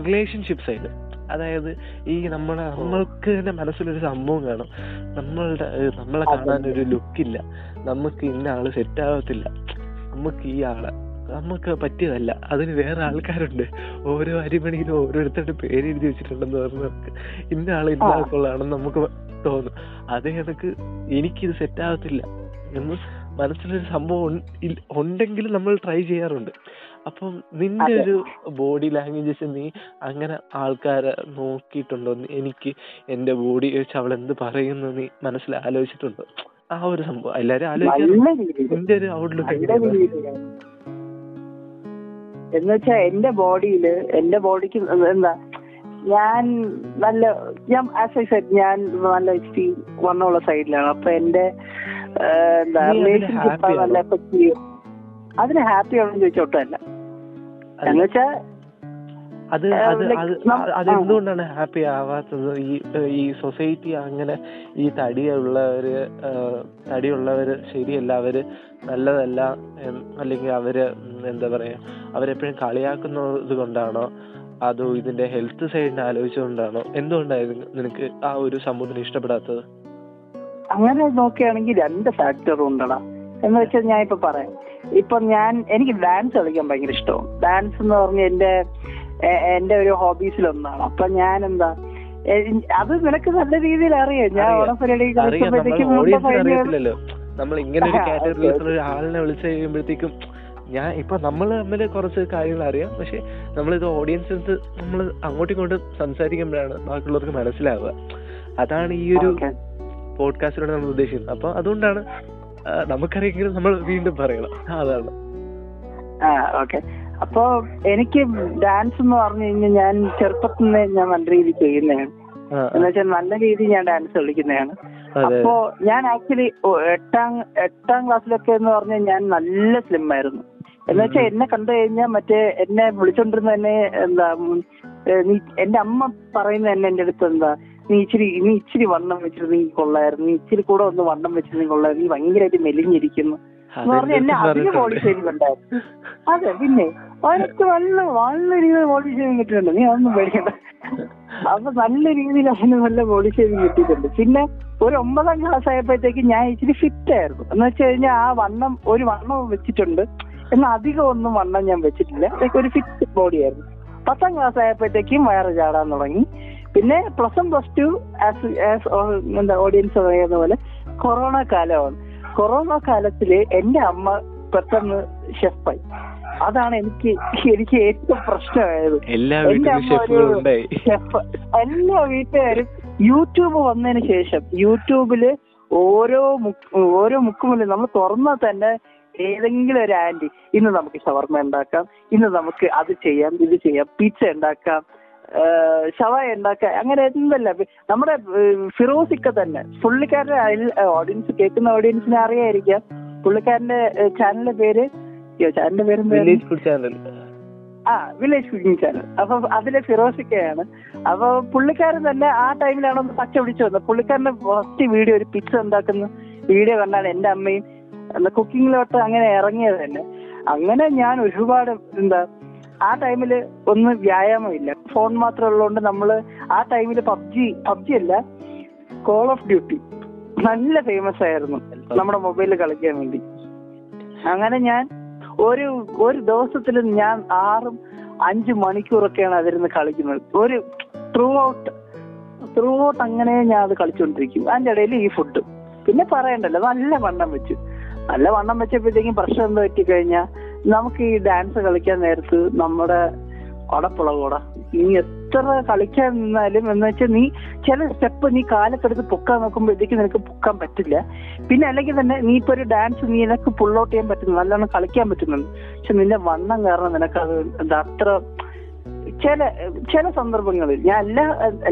റിലേഷൻഷിപ്പ് സൈഡ്. അതായത് ഈ നമ്മൾക്ക് തന്നെ മനസ്സിലൊരു സംഭവം കാണും, നമ്മളെ കാണാനൊരു ലുക്കില്ല, നമുക്ക് ഇന്ന ആള് സെറ്റ് ആവത്തില്ല, നമുക്ക് ഈ ആള് നമുക്ക് പറ്റിയതല്ല, അതിന് വേറെ ആൾക്കാരുണ്ട്, ഓരോ അരിമണിയിലും ഓരോരുത്തരുടെ പേര് എഴുതി വെച്ചിട്ടുണ്ടെന്ന് പറഞ്ഞ് നമുക്ക് ഇന്ന ആള് ഇന്ന ആൾക്കുള്ളതാണെന്ന് നമുക്ക് തോന്നും. അതേ കണക്ക് എനിക്കിത് സെറ്റാകത്തില്ല എന്ന് മനസ്സിലൊരു സംഭവം ഉണ്ടെങ്കിൽ നമ്മൾ ട്രൈ ചെയ്യാറുണ്ട്. അപ്പം നിന്റെ ഒരു ബോഡി ലാംഗ്വേജസ്, നീ അങ്ങനെ ആൾക്കാരെ നോക്കിയിട്ടുണ്ടോ? എനിക്ക് എന്റെ ബോഡി വെച്ച് അവളെന്ത് പറയുന്നു നീ മനസ്സിൽ ആലോചിച്ചിട്ടുണ്ടോ? ആ ഒരു സംഭവം എല്ലാരും ആലോചിക്കും. എന്ന് വെച്ചാ എന്റെ ബോഡിക്ക് ഞാൻ ആസ് ഐ സെഡ് ഞാൻ നല്ല ഇച്ചിരി വണ്ണമുള്ള സൈഡിലാണ്. അപ്പൊ എന്റെ അതിന് ഹാപ്പി ആണോ ചോദിച്ചോട്ടല്ല. എന്ന് വെച്ചാ അതെന്തുകൊണ്ടാണ് ഹാപ്പി ആവാത്തത്? ഈ സൊസൈറ്റി അങ്ങനെ ഈ തടിയുള്ളവര് ശരിയല്ല, അവര് നല്ലതല്ല, അല്ലെങ്കിൽ അവര് എന്താ പറയാ അവരെപ്പോഴും കളിയാക്കുന്നത് കൊണ്ടാണോ, അതോ ഇതിന്റെ ഹെൽത്ത് സൈഡിനെ ആലോചിച്ചുകൊണ്ടാണോ? എന്തുകൊണ്ടായിരുന്നു നിനക്ക് ആ ഒരു സമൂഹത്തിന് ഇഷ്ടപ്പെടാത്തത്? അങ്ങനെ നോക്കുകയാണെങ്കിൽ രണ്ട് ഫാക്ടറും ഉണ്ടടാ. എന്ന് വെച്ചാൽ ഞാൻ ഇപ്പൊ പറയാം, ഇപ്പൊ എനിക്ക് ഡാൻസ് കളിക്കാൻ ഭയങ്കര ഇഷ്ടമാണ്. ഡാൻസ് എന്ന് പറഞ്ഞ എന്റെ ഒരു ഹോബീസിലൊന്നാണ്. അപ്പൊ ഞാൻ അത് നിനക്ക് നല്ല രീതിയിൽ അറിയാം. ഞാൻ ഓണപ്പരിപാടിക്ക് കളിക്കുമ്പോഴത്തേക്കും നമ്മൾ ഇങ്ങനെ ഒരു കാറ്റഗറിയിലുള്ള ഒരാളിനെ വിളിച്ചു കഴിയുമ്പോഴത്തേക്കും ഞാൻ ഇപ്പൊ നമ്മള് തമ്മിൽ കുറച്ച് കാര്യങ്ങൾ അറിയാം, പക്ഷെ നമ്മളിത് ഓഡിയൻസിന് നമ്മൾ അങ്ങോട്ടും ഇങ്ങോട്ടും സംസാരിക്കുമ്പോഴാണ് ബാക്കിയുള്ളവർക്ക് മനസ്സിലാവുക. അതാണ് ഈ ഒരു പോഡ്കാസ്റ്റിലൂടെ നമ്മൾ ഉദ്ദേശിക്കുന്നത്. അപ്പൊ അതുകൊണ്ടാണ് നമുക്കറിയെങ്കിലും നമ്മൾ വീണ്ടും പറയണം. അതാണ് ഓക്കെ. അപ്പൊ എനിക്ക് ഡാൻസ് എന്ന് പറഞ്ഞു കഴിഞ്ഞാൽ ഞാൻ ചെറുപ്പത്തിൽ നിന്ന് ഞാൻ നല്ല രീതിയിൽ ചെയ്യുന്നതാണ്. എന്ന് വെച്ചാൽ നല്ല രീതിയിൽ ഞാൻ ഡാൻസ് കളിക്കുന്നതാണ്. അപ്പോ ഞാൻ ആക്ച്വലി എട്ടാം ക്ലാസ്സിലൊക്കെ എന്ന് പറഞ്ഞാൽ ഞാൻ നല്ല സ്ലിം ആയിരുന്നു. എന്ന് വെച്ചാൽ എന്നെ കണ്ടു കഴിഞ്ഞാൽ മറ്റേ എന്നെ വിളിച്ചോണ്ടിരുന്ന തന്നെ എന്റെ അമ്മ പറയുന്നത് തന്നെ എന്റെ അടുത്ത് എന്താ, നീ ഇച്ചിരി വണ്ണം വെച്ചിരുന്നെങ്കിൽ കൊള്ളായിരുന്നു, നീ ഇച്ചിരി കൂടെ ഒന്ന് വണ്ണം വെച്ചിരുന്നെങ്കിൽ കൊള്ളായിരുന്നു, നീ ഭയങ്കരമായിട്ട് മെലിഞ്ഞിരിക്കുന്നു എന്ന് പറഞ്ഞ എന്നെ അതിന് ബോഡി ഷേവിംഗ് ഉണ്ടായിരുന്നു. അതെ, പിന്നെ അവനൊക്കെ നല്ല നല്ല രീതിയിൽ ബോഡി ഷേവിംഗ് കിട്ടിയിട്ടുണ്ട്, നീ അതൊന്നും പേടിക്കണ്ട. അപ്പൊ നല്ല രീതിയിൽ അവന് നല്ല ബോഡി ഷേവിംഗ് കിട്ടിയിട്ടുണ്ട്. പിന്നെ ഒരു 9ാം ക്ലാസ് ആയപ്പോഴത്തേക്ക് ഞാൻ ഇച്ചിരി ഫിറ്റ് ആയിരുന്നു. എന്ന് വെച്ച് കഴിഞ്ഞാൽ ആ വണ്ണം ഒരു വണ്ണം വെച്ചിട്ടുണ്ട്, എന്നാൽ അധികം ഒന്നും വണ്ണം ഞാൻ വെച്ചിട്ടില്ല, ഒരു ഫിറ്റ് ബോഡി ആയിരുന്നു. 10ാം ക്ലാസ് ആയപ്പോഴത്തേക്കും വയറ് ചാടാൻ തുടങ്ങി. പിന്നെ പ്ലസ് വൺ പ്ലസ് ടു എന്താ ഓഡിയൻസ് പറയുന്ന പോലെ കൊറോണ കാലമാണ്. കൊറോണ കാലത്തില് എന്റെ അമ്മ പെട്ടെന്ന് ഷെഫായി. അതാണ് എനിക്ക് ഏറ്റവും പ്രശ്നമായത്. എന്റെ അമ്മ ഒരു ഷെഫ്. എല്ലാ വീട്ടുകാരും യൂട്യൂബ് വന്നതിന് ശേഷം യൂട്യൂബില് ഓരോ മുക്കുമുള്ള നമ്മൾ തുറന്നാൽ തന്നെ ഏതെങ്കിലും ഒരു ആന്റി ഇന്ന് നമുക്ക് ഷവർമ ഉണ്ടാക്കാം, ഇന്ന് നമുക്ക് അത് ചെയ്യാം, ഇത് ചെയ്യാം, പിസ്സ ഉണ്ടാക്കാം, ഷവായ ഉണ്ടാക്കാം, അങ്ങനെ എന്തല്ല. നമ്മുടെ ഫിറോസിക്ക തന്നെ പുള്ളിക്കാരുടെ ഓഡിയൻസ് കേൾക്കുന്ന ഓഡിയൻസിനെ അറിയായിരിക്കാം. പുള്ളിക്കാരന്റെ ചാനലിന്റെ പേര് വില്ലേജ് കുക്കിംഗ് ചാനൽ. അപ്പൊ അതിലെ ഫിറോസിക്കയാണ്. അപ്പൊ പുള്ളിക്കാരൻ തന്നെ ആ ടൈമിലാണ് പച്ച പിടിച്ചു വന്നത്. പുള്ളിക്കാരന്റെ ഫസ്റ്റ് വീഡിയോ ഒരു പിസ്സ ഉണ്ടാക്കുന്ന വീഡിയോ കണ്ടാണ് എന്റെ അമ്മയും കുക്കിങ്ങിലോട്ട് അങ്ങനെ ഇറങ്ങിയത് തന്നെ. അങ്ങനെ ഞാൻ ഒരുപാട് ആ ടൈമില് ഒന്നും വ്യായാമം ഇല്ല, ഫോൺ മാത്രം ഉള്ളതുകൊണ്ട് നമ്മള് ആ ടൈമില് പബ്ജി അല്ല, കോൾ ഓഫ് ഡ്യൂട്ടി നല്ല ഫേമസ് ആയിരുന്നു നമ്മുടെ മൊബൈലിൽ കളിക്കാൻ വേണ്ടി. അങ്ങനെ ഞാൻ ഒരു ദിവസത്തിൽ ഞാൻ 6-5 മണിക്കൂറൊക്കെയാണ് അതിരുന്ന് കളിക്കുന്നത്. ഒരു ത്രൂ ഔട്ട് അങ്ങനെ ഞാൻ അത് കളിച്ചുകൊണ്ടിരിക്കും. അതിൻ്റെ ഇടയിൽ ഈ ഫുഡ് പിന്നെ പറയണ്ടല്ലോ. നല്ല വണ്ണം വെച്ചപ്പോഴത്തേക്കും പ്രശ്നം എന്താ പറ്റിക്കഴിഞ്ഞാൽ നമുക്ക് ഈ ഡാൻസ് കളിക്കാൻ നേരത്ത് നമ്മുടെ അടപ്പുളകൂട നീ എത്ര കളിക്കാൻ നിന്നാലും എന്ന് വെച്ചാൽ നീ ചില സ്റ്റെപ്പ് നീ കാലത്തെടുത്ത് പൊക്കാൻ നോക്കുമ്പോഴത്തേക്ക് നിനക്ക് പൊക്കാൻ പറ്റില്ല. പിന്നെ അല്ലെങ്കിൽ തന്നെ നീ ഇപ്പൊ ഒരു ഡാൻസ് നീ നിനക്ക് പുള്ളോട്ട് ചെയ്യാൻ പറ്റുന്നു, നല്ലോണം കളിക്കാൻ പറ്റുന്നുണ്ട്, പക്ഷെ നിന്റെ വണ്ണം കാരണം നിനക്കത് എന്താ അത്ര ചില സന്ദർഭങ്ങളിൽ ഞാൻ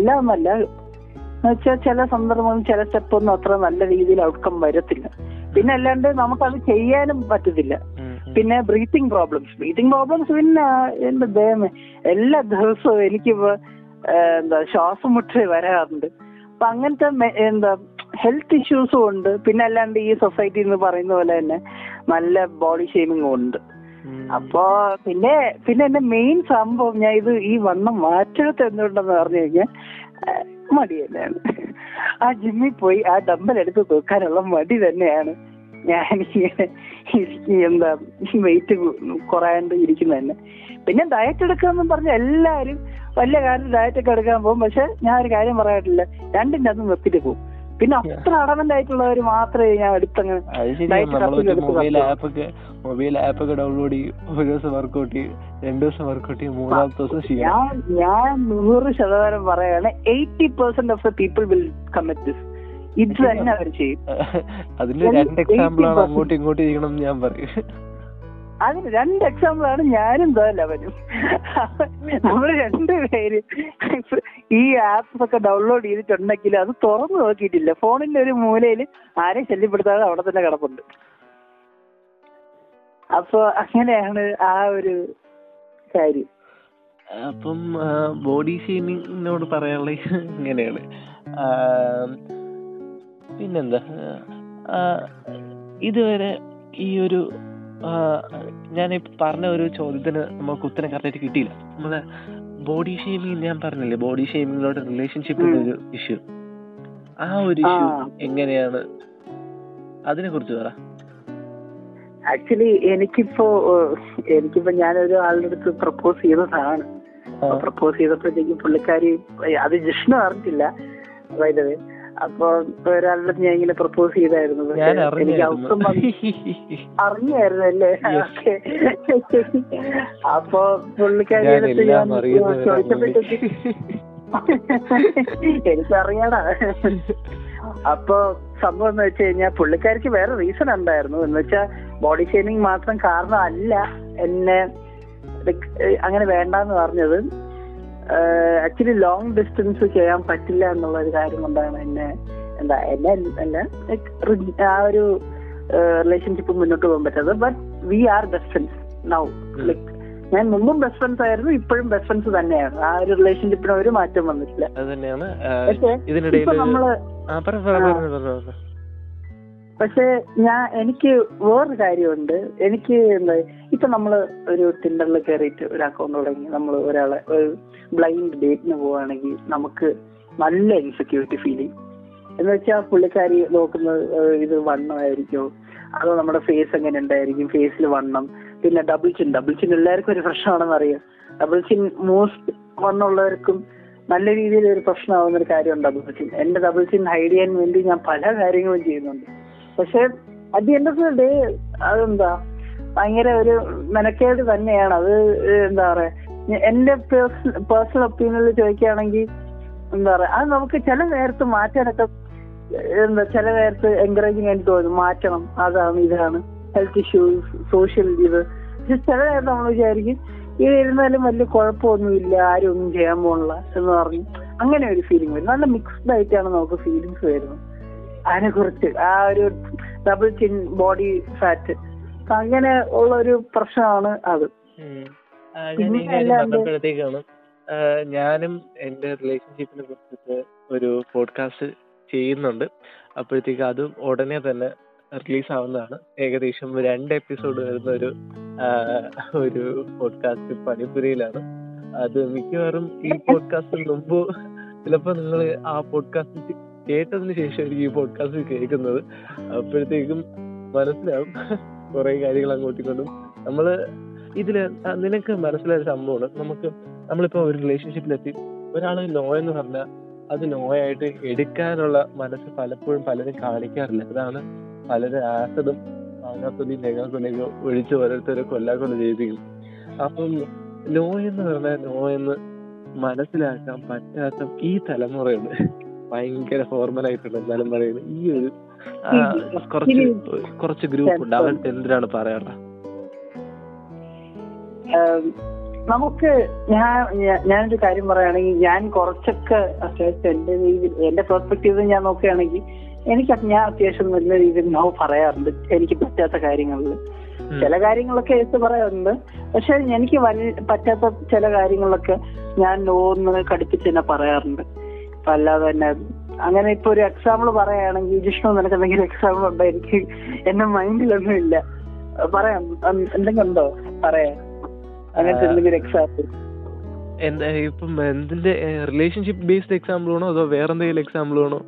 എല്ലാ ഒന്നല്ല എന്ന് വെച്ചാൽ ചില സന്ദർഭങ്ങളിൽ ചില സ്റ്റെപ്പ് ഒന്നും അത്ര നല്ല രീതിയിൽ ഔട്ട്കം വരത്തില്ല. പിന്നെ അല്ലാണ്ട് നമുക്കത് ചെയ്യാനും പറ്റത്തില്ല. പിന്നെ ബ്രീത്തിങ് പ്രോബ്ലംസ് പിന്നെ എന്റെ ദേഹമേ എല്ലാ ദിവസവും എനിക്കിപ്പോ ശ്വാസം മുട്ട് വരാറുണ്ട്. അപ്പൊ അങ്ങനത്തെ ഹെൽത്ത് ഇഷ്യൂസും ഉണ്ട്. പിന്നെ അല്ലാണ്ട് ഈ സൊസൈറ്റി എന്ന് പറയുന്ന പോലെ തന്നെ നല്ല ബോഡി ഷേമിങ്ങും ഉണ്ട്. അപ്പോ പിന്നെ എന്റെ മെയിൻ സംഭവം ഞാൻ ഈ വണ്ണം മാറ്റത്തെ എന്തുകൊണ്ടെന്ന് പറഞ്ഞു കഴിഞ്ഞാൽ മടി തന്നെയാണ്. ആ ജിമ്മിൽ പോയി ആ ഡമ്പൽ എടുത്ത് തൂക്കാനുള്ള മടി തന്നെയാണ് ഞാൻ എനിക്ക് വെയിറ്റ് കുറയാണ്ട് ഇരിക്കുന്നത് തന്നെ. പിന്നെ ഡയറ്റ് എടുക്കാന്ന് പറഞ്ഞാൽ എല്ലാവരും വലിയ കാര്യം ഡയറ്റൊക്കെ എടുക്കാൻ പോകും, പക്ഷെ ഞാൻ ഒരു കാര്യം പറയാറില്ല, രണ്ടിൻ്റെ അത് നിർത്തിട്ട് പോകും. പിന്നെ അത്ര അടവന്റ് ആയിട്ടുള്ളവർ മാത്രമേ ഞാൻ എടുത്തങ്ങനെ ഞാൻ 100% പറയാണ് 80% of the people will commit this. ഇത് തന്നെ അവർ ചെയ്യും. അതിന് 2 എക്സാമ്പിളാണ് അങ്ങോട്ടും ഇങ്ങോട്ടും ഇരിക്കണം ഞാൻ പറയും. അതിന് 2 എക്സാമ്പിളാണ് ഞാനും തോന്നലവനും. നമ്മള് 2 പേര് ഈ ആപ്സ് ഒക്കെ ഡൗൺലോഡ് ചെയ്തിട്ടുണ്ടെങ്കിൽ അത് തുറന്നു നോക്കിയിട്ടില്ല. ഫോണിന്റെ ഒരു മൂലയിൽ ആരെയും ശല്യപ്പെടുത്താതെ അവിടെ തന്നെ കിടപ്പുണ്ട്. അപ്പൊ അങ്ങനെയാണ് ആ ഒരു കാര്യം. അപ്പം ബോഡി ഷെയ്മിങ്ങിനോട് പറയാനുള്ള ഇങ്ങനെയാണ്. പിന്നെന്താ ഇതുവരെ ഈ ഒരു ഞാനിപ്പോൾ പറഞ്ഞ ഒരു ചോദ്യത്തിന് നമുക്ക് ഉത്തരം കറക്റ്റായിട്ട് കിട്ടിയില്ല. നമ്മളെ ബോഡി ഷേമിങ് ഞാൻ പറഞ്ഞില്ലേ, ബോഡി ഷേമിങ്ങിലോട്ട് റിലേഷൻഷിപ്പിൻ്റെ ഒരു ഇഷ്യൂ, ആ ഒരു ഇഷ്യൂ എങ്ങനെയാണ് അതിനെ കുറിച്ച് പറ. ആക്ച്വലി എനിക്കിപ്പോ ഞാനൊരു ആളുടെ അടുത്ത് പ്രപ്പോസ് ചെയ്തതാണ്. പ്രപ്പോസ് ചെയ്തപ്പോഴത്തേക്കും പുള്ളിക്കാരി അത് ജിഷ്ണു അറിഞ്ഞില്ല വൈദ്യവേ. അപ്പൊ ഒരാളുടെ ഞാൻ ഇങ്ങനെ പ്രപ്പോസ് ചെയ്തായിരുന്നു, എനിക്ക് ഔട്ടും അറിഞ്ഞായിരുന്നു അല്ലേ. അപ്പൊ പുള്ളിക്കാരിയുടെ ചോദിച്ചപ്പോഴത്തേക്ക് എനിക്കറിയാടാ. അപ്പൊ സംഭവം എന്ന് വെച്ച് കഴിഞ്ഞാൽ പുള്ളിക്കാരിക്ക് വേറെ റീസൺ ഉണ്ടായിരുന്നു. എന്ന് വെച്ചാൽ ബോഡി ഷെയ്മിങ് മാത്രം കാരണം അല്ല എന്നെ അങ്ങനെ വേണ്ടെന്ന് പറഞ്ഞത്. ആക്ച്വലി ലോങ് ഡിസ്റ്റൻസ് ചെയ്യാൻ പറ്റില്ല എന്നുള്ള ഒരു കാര്യം കൊണ്ടാണ് എന്നെ ആ ഒരു റിലേഷൻഷിപ്പ് മുന്നോട്ട് പോകാൻ പറ്റാത്തത്. But we are best friends now, like ഞാൻ മുമ്പും ബെസ്റ്റ് ഫ്രണ്ട്സ് ആയിരുന്നു, ഇപ്പോഴും ബെസ്റ്റ് ഫ്രണ്ട്സ് തന്നെയാണ്. ആ ഒരു റിലേഷൻഷിപ്പിന് ഒരു മാറ്റം വന്നിട്ടില്ല. പക്ഷെ എനിക്ക് വേറൊരു കാര്യമുണ്ട്. എനിക്ക് എന്താ, ഇപ്പൊ നമ്മള് ഒരു ടിൻഡറിൽ കയറിയിട്ട് ഒരു അക്കൗണ്ട് തുടങ്ങി നമ്മൾ ഒരാളെ ഒരു ബ്ലൈൻഡ് ഡേറ്റിന് പോവുകയാണെങ്കിൽ നമുക്ക് നല്ല ഇൻസെക്യൂരിറ്റി ഫീൽ ചെയ്യും. എന്ന് വെച്ചാൽ പുള്ളിക്കാരി നോക്കുന്നത് ഇത് വണ്ണമായിരിക്കും, അതോ നമ്മുടെ ഫേസ് എങ്ങനെ ഉണ്ടായിരിക്കും, ഫേസിൽ വണ്ണം, പിന്നെ ഡബിൾ ചിൻ എല്ലാവർക്കും ഒരു പ്രശ്നമാണെന്ന് അറിയാം. ഡബിൾ ചിൻ മോസ്റ്റ് വണ്ണമുള്ളവർക്കും നല്ല രീതിയിൽ ഒരു പ്രശ്നമാവുന്ന ഒരു കാര്യമാണ് ഡബിൾ ചിൻ. എന്റെ ഡബിൾ ചിൻ ഹൈഡ് ചെയ്യാൻ വേണ്ടി ഞാൻ പല കാര്യങ്ങളും ചെയ്യുന്നുണ്ട്. പക്ഷെ at the end of the day അതെന്താ ഭയങ്കര ഒരു മെനക്കേട് തന്നെയാണ്. അത് എന്താ പറയാ, എന്റെ പേഴ്സണൽ ഒപ്പീനിയനിൽ ചോദിക്കുകയാണെങ്കിൽ എന്താ പറയാ, അത് നമുക്ക് ചില നേരത്ത് മാറ്റാനൊക്കെ എന്താ ചില നേരത്ത് എൻകറേജിങ് ആയിട്ട് തോന്നും, മാറ്റണം, അതാണ് ഇതാണ് ഹെൽത്ത് ഇഷ്യൂസ് സോഷ്യൽ ഇത്. പക്ഷെ ചില നേരത്ത് നമ്മൾ വിചാരിക്കും ഇത് ഇരുന്നാലും വലിയ കുഴപ്പമൊന്നുമില്ല, ആരും ഒന്നും ചെയ്യാൻ പോണില്ല എന്ന് പറഞ്ഞു അങ്ങനെ ഒരു ഫീലിംഗ് വരും. നല്ല മിക്സ്ഡ് ആയിട്ടാണ് നമുക്ക് ഫീലിങ്സ് വരുന്നത് അതിനെ കുറിച്ച്. ആ ഒരു ഡബിൾ ചിൻ ബോഡി ഫാറ്റ് അങ്ങനെ ഉള്ള ഒരു പ്രശ്നമാണ് അത്. ഞാനും എന്റെ റിലേഷൻഷിപ്പിനെ കുറിച്ചിട്ട് ഒരു പോഡ്കാസ്റ്റ് ചെയ്യുന്നുണ്ട്. അപ്പോഴത്തേക്ക് അതും ഉടനെ തന്നെ റിലീസ് ആവുന്നതാണ്. ഏകദേശം 2 എപ്പിസോഡ് വരുന്ന ഒരു പോഡ്കാസ്റ്റ് പണിപ്പുരയിലാണ്. അത് മിക്കവാറും ഈ പോഡ്കാസ്റ്റിന് മുമ്പ് ചിലപ്പോൾ നിങ്ങൾ ആ പോഡ്കാസ്റ്റ് കേട്ടതിന് ശേഷമായിരിക്കും ഈ പോഡ്കാസ്റ്റ് കേൾക്കുന്നത്. അപ്പോഴത്തേക്കും മനസ്സിലാവും കുറെ കാര്യങ്ങൾ അങ്ങോട്ടും ഇങ്ങോട്ടും. നമ്മള് ഇതില് നിനക്ക് മനസ്സിലായ സംഭവമാണ്, നമ്മളിപ്പോ ഒരു റിലേഷൻഷിപ്പിലെത്തി ഒരാള് ലോ എന്ന് പറഞ്ഞാൽ അത് ലോ ആയിട്ട് എടുക്കാനുള്ള മനസ്സ് പലപ്പോഴും പലരും കാണിക്കാറില്ല. അതാണ് പലരും ആസതും അതിനകത്തൊരു നെഗാക്കൊലൊക്കെ ഒഴിച്ച് ഓരോരുത്തരെ കൊല്ലാക്കൊല ചെയ്യിപ്പിക്കും. അപ്പം ലോ എന്ന് പറഞ്ഞാൽ ലോ എന്ന് മനസ്സിലാക്കാൻ പറ്റാത്ത ഈ തലമുറയുണ്ട്, ഭയങ്കര ഫോർമലായിട്ടുള്ള എന്നാലും പറയുന്നത് ഈ ഒരു കുറച്ച് ഗ്രൂപ്പ് ഉണ്ട്. അവർക്ക് എന്തിനാണ് പറയാനുള്ള നമുക്ക് ഞാനൊരു കാര്യം പറയുകയാണെങ്കിൽ, ഞാൻ കുറച്ചൊക്കെ അത്യാവശ്യം എന്റെ രീതിയിൽ എന്റെ പെർസ്പെക്റ്റീവ് ഞാൻ നോക്കുകയാണെങ്കിൽ ഞാൻ അത്യാവശ്യം നല്ല രീതിയിൽ നോ പറയാറുണ്ട് എനിക്ക് പറ്റാത്ത കാര്യങ്ങളിൽ. ചില കാര്യങ്ങളൊക്കെ എടുത്ത് പറയാറുണ്ട്, പക്ഷെ എനിക്ക് പറ്റാത്ത ചില കാര്യങ്ങളിലൊക്കെ ഞാൻ നോ എന്ന് കടുപ്പിച്ച് തന്നെ പറയാറുണ്ട്. അപ്പൊ അല്ലാതെ തന്നെ അങ്ങനെ ഇപ്പൊ ഒരു എക്സാമ്പിൾ പറയുകയാണെങ്കിൽ, ജിഷ്ണു നിനക്ക് എന്തെങ്കിലും എക്സാമ്പിൾ ഉണ്ടോ? എനിക്ക് എന്റെ മൈൻഡിലൊന്നും ഇല്ല. പറയാം, എന്തെങ്കിലും ഉണ്ടോ പറയാ? ഇപ്പം എന്തിന്റെ റിലേഷൻഷിപ്പ് ബേസ്ഡ് എക്സാമ്പിൾ ആണോ അതോ വേറെന്തെങ്കിലും എക്സാമ്പിൾ ആണോ?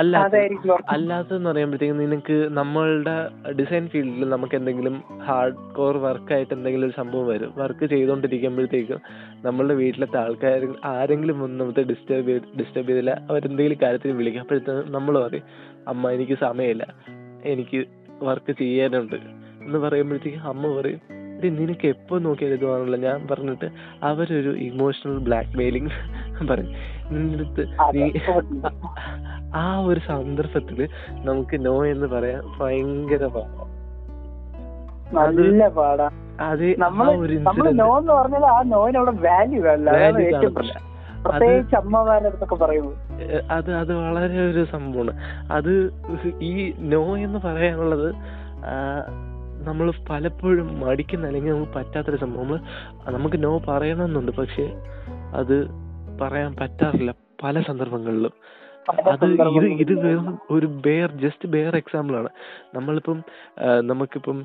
അല്ലാത്തതെന്ന് പറയുമ്പോഴത്തേക്കും നിനക്ക് നമ്മളുടെ ഡിസൈൻ ഫീൽഡിൽ നമുക്ക് എന്തെങ്കിലും ഹാർഡ് കോർ വർക്കായിട്ട് എന്തെങ്കിലും ഒരു സംഭവം വരും. വർക്ക് ചെയ്തോണ്ടിരിക്കുമ്പോഴത്തേക്കും നമ്മളുടെ വീട്ടിലത്തെ ആൾക്കാർ ആരെങ്കിലും ഒന്ന് നമുക്ക് ഡിസ്റ്റർബ് ചെയ്തില്ല, അവരെന്തെങ്കിലും കാര്യത്തിന് വിളിക്കും. അപ്പോഴത്തേക്കും നമ്മൾ പറയും അമ്മ എനിക്ക് സമയമില്ല, എനിക്ക് വർക്ക് ചെയ്യാനുണ്ട് എന്ന് പറയുമ്പോഴത്തേക്കും അമ്മ പറയും നിനക്ക് എപ്പോൾ നോക്കിയാൽ ഇതുവാണല്ലോ ഞാൻ പറഞ്ഞിട്ട് അവരൊരു ഇമോഷണൽ ബ്ലാക്ക് മെയിലിങ് പറയും നിന്റെ അടുത്ത്. ആ ഒരു സന്ദർഭത്തിൽ നമുക്ക് നോ എന്ന് പറയാൻ ഭയങ്കര പാടാ. അത് വളരെ ഒരു സംഭവമാണ്. അത് ഈ നോ എന്ന് പറയാനുള്ളത് നമ്മൾ പലപ്പോഴും മടിക്കുന്ന, അല്ലെങ്കിൽ നമുക്ക് പറ്റാത്തൊരു സംഭവം. നമുക്ക് നോ പറയണമെന്നുണ്ട്, പക്ഷെ അത് പറയാൻ പറ്റാറില്ല പല സന്ദർഭങ്ങളിലും. അത് ഇത് വെറും ഒരു ജസ്റ്റ് ബെയർ എക്സാമ്പിൾ ആണ്. നമുക്കിപ്പം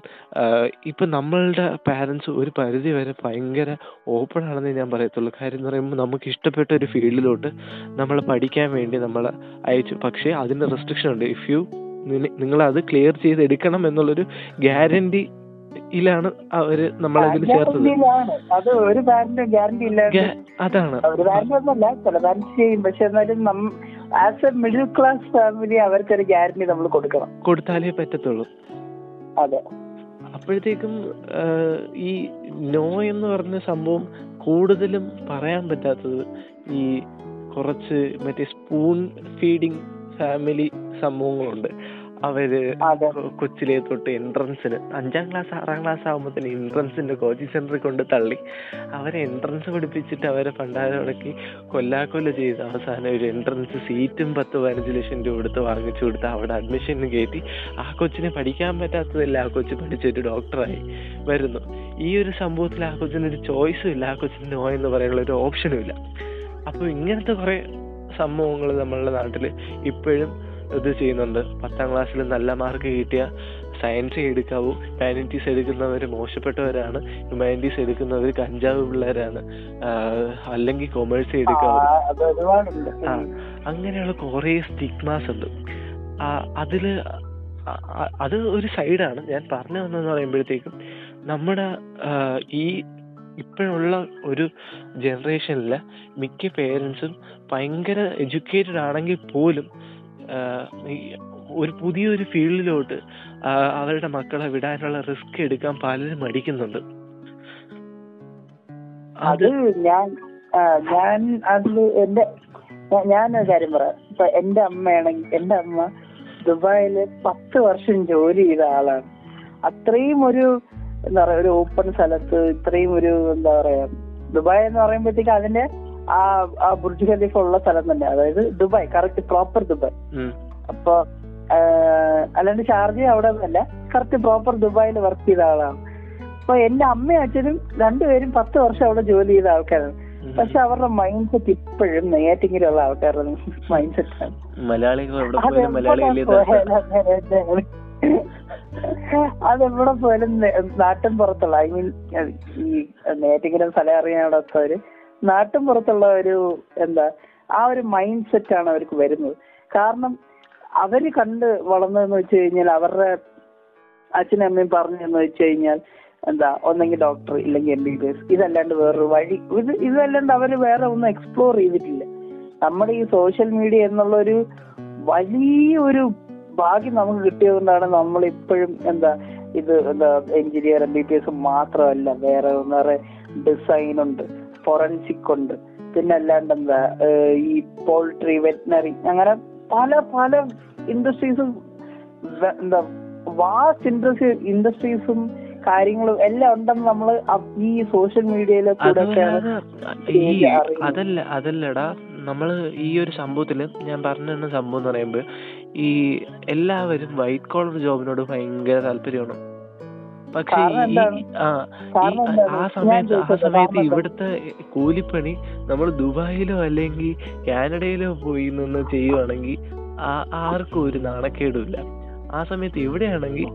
നമ്മളുടെ പാരൻസ് ഒരു പരിധി വരെ ഭയങ്കര ഓപ്പൺ ആണെന്ന് ഞാൻ പറയത്തുള്ളൂ. കാര്യം എന്ന് പറയുമ്പോൾ നമുക്ക് ഇഷ്ടപ്പെട്ട ഒരു ഫീൽഡിലോട്ട് നമ്മളെ പഠിക്കാൻ വേണ്ടി നമ്മളെ അയച്ചു. പക്ഷേ അതിന് റെസ്ട്രിക്ഷൻ ഉണ്ട്. നിങ്ങളത് ക്ലിയർ ചെയ്തെടുക്കണം എന്നുള്ളൊരു ഗ്യാരണ്ടി ാണ് അവര് നമ്മളതിൽ ചേർത്തത്. അതാണ് മിഡിൽ ക്ലാസ് ഫാമിലി അവർക്കൊരു ഗ്യാരണ്ടി നമ്മൾ കൊടുത്താലേ പറ്റത്തുള്ളൂ. അപ്പോഴത്തേക്കും ഈ നോ എന്ന് പറഞ്ഞ സംഭവം കൂടുതലും പറയാൻ പറ്റാത്തത് ഈ കുറച്ച് മറ്റേ സ്പൂൺ ഫീഡിങ് ഫാമിലി സംഭവങ്ങളുണ്ട്. അവര് കൊച്ചിലെ തൊട്ട് എൻട്രൻസിന് 5ാം ക്ലാസ് 6ാം ക്ലാസ് ആകുമ്പോൾ തന്നെ എൻട്രൻസിന്റെ കോച്ചിങ് സെന്ററിൽ കൊണ്ട് തള്ളി അവരെ എൻട്രൻസ് പഠിപ്പിച്ചിട്ട് അവരെ പണ്ടാരം ഇടയ്ക്ക് കൊല്ലാക്കൊല്ല ചെയ്ത് അവസാനം ഒരു എൻട്രൻസ് സീറ്റും 10-15 ലക്ഷം രൂപ കൊടുത്ത് വാങ്ങിച്ചു കൊടുത്ത് അവിടെ അഡ്മിഷനും കയറ്റി. ആ കൊച്ചിനെ പഠിക്കാൻ പറ്റാത്തതല്ല, ആ കൊച്ച് പഠിച്ചിട്ട് ഡോക്ടറായി വരുന്നു. ഈ ഒരു സംഭവത്തിൽ ആ കൊച്ചിനൊരു ചോയ്സും ഇല്ല, ആ കൊച്ചിന് നോ എന്ന് പറയാനുള്ള ഒരു ഓപ്ഷനും ഇല്ല. അപ്പോൾ ഇങ്ങനത്തെ കുറേ സംഭവങ്ങൾ നമ്മളുടെ നാട്ടിൽ ഇപ്പോഴും ഇത് ചെയ്യുന്നുണ്ട്. 10ാം ക്ലാസ്സിൽ നല്ല മാർക്ക് കിട്ടിയ സയൻസേ എടുക്കാവൂ, ഹ്യൂമാനിറ്റീസ് എടുക്കുന്നവർ മോശപ്പെട്ടവരാണ്, ഹ്യൂമാനിറ്റീസ് എടുക്കുന്നവർ കഞ്ചാവ് പിള്ളേരാണ്, അല്ലെങ്കിൽ കൊമേഴ്സ് എടുക്കാവൂ. അങ്ങനെയുള്ള കുറേ സ്റ്റിഗ്മാസ് ഉണ്ട്. അതിൽ അത് ഒരു സൈഡാണ്. ഞാൻ പറഞ്ഞു വന്നതെന്ന് പറയുമ്പോഴത്തേക്കും നമ്മുടെ ഈ ഇപ്പോഴുള്ള ഒരു ജനറേഷനിൽ മിക്ക പേരൻസും ഭയങ്കര എഡ്യൂക്കേറ്റഡ് ആണെങ്കിൽ പോലും ഒരു പുതിയൊരു ഫീൽഡിലോട്ട് അവരുടെ മക്കളെ വിടാനുള്ള റിസ്ക് എടുക്കാൻ പലരും മടിക്കുന്നുണ്ട്. അത് ഞാൻ അതിൽ ഞാനൊരു കാര്യം പറയാം. ഇപ്പൊ എന്റെ അമ്മ ദുബായില് 10 വർഷം ജോലി ചെയ്ത ആളാണ്. അത്രയും ഒരു ഓപ്പൺ സ്ഥലത്ത് ഇത്രയും ഒരു ദുബായ് എന്ന് പറയുമ്പോഴത്തേക്ക് അതിന്റെ ആ ബുർജ് ഖലീഫ ഉള്ള സ്ഥലം തന്നെ, അതായത് ദുബായ് കറക്റ്റ് പ്രോപ്പർ ദുബായ്. അപ്പൊ അല്ലാണ്ട് ഷാർജ അവിടെ ഒന്നല്ല, കറക്റ്റ് പ്രോപ്പർ ദുബായിൽ വർക്ക് ചെയ്ത ആളാണ്. അപ്പൊ എന്റെ അമ്മയും അച്ഛനും രണ്ടുപേരും 10 വർഷം അവിടെ ജോലി ചെയ്ത ആൾക്കാരാണ്. പക്ഷെ അവരുടെ മൈൻഡ് സെറ്റ് ഇപ്പോഴും നെയ്യാറ്റിങ്ങനെയുള്ള ആൾക്കാരുടെ മൈൻഡ് സെറ്റാണ്. അതെവിടെ പോയാലും നാട്ടിൻ പുറത്തുള്ള, ഐ മീൻ ഈ നേറ്റെങ്കിലും സ്ഥലം അറിയാത്തവര് നാട്ടിൻ പുറത്തുള്ള ഒരു ആ ഒരു മൈൻഡ് സെറ്റാണ് അവർക്ക് വരുന്നത്. കാരണം അവര് കണ്ട് വളർന്നതെന്ന് വെച്ച് കഴിഞ്ഞാൽ അവരുടെ അച്ഛനും അമ്മയും പറഞ്ഞതെന്ന് വെച്ച് കഴിഞ്ഞാൽ ഒന്നെങ്കിൽ ഡോക്ടർ, ഇല്ലെങ്കിൽ MBBS, ഇതല്ലാണ്ട് വേറൊരു വഴി, ഇതല്ലാണ്ട് അവര് വേറെ ഒന്നും എക്സ്പ്ലോർ ചെയ്തിട്ടില്ല. നമ്മുടെ ഈ സോഷ്യൽ മീഡിയ എന്നുള്ള ഒരു വലിയൊരു ഭാഗ്യം നമുക്ക് കിട്ടിയത് കൊണ്ടാണ് നമ്മൾ ഇപ്പോഴും എഞ്ചിനീയർ MBBS മാത്രമല്ല, വേറെ വേറെ ഡിസൈൻ ഉണ്ട്, ഫോറൻസിക് ഉണ്ട്, പിന്നെ അല്ലാണ്ട് ഈ പോൾട്രി, വെറ്റിനറി, അങ്ങനെ പല പല ഇൻഡസ്ട്രീസും വാസ്റ്റ് ഇൻഡസ്ട്രീസും കാര്യങ്ങളും എല്ലാം ഉണ്ടെന്ന് നമ്മൾ ഈ സോഷ്യൽ മീഡിയയിലെ കൂടെ. അതല്ലടാ, നമ്മൾ ഈ ഒരു സംഭവത്തിൽ ഞാൻ പറഞ്ഞു തരുന്ന സംഭവം എന്ന് പറയുമ്പോൾ ഈ എല്ലാവരും വൈറ്റ് കോളർ ജോബിനോട് ഭയങ്കര താല്പര്യമാണ്. പക്ഷേ ആ സമയത്ത് ഇവിടുത്തെ കൂലിപ്പണി നമ്മൾ ദുബായിലോ അല്ലെങ്കിൽ കാനഡയിലോ പോയി നിന്ന് ചെയ്യുവാണെങ്കിൽ ആർക്കും ഒരു നാണക്കേടുമില്ല. ആ സമയത്ത് ഇവിടെയാണെങ്കിൽ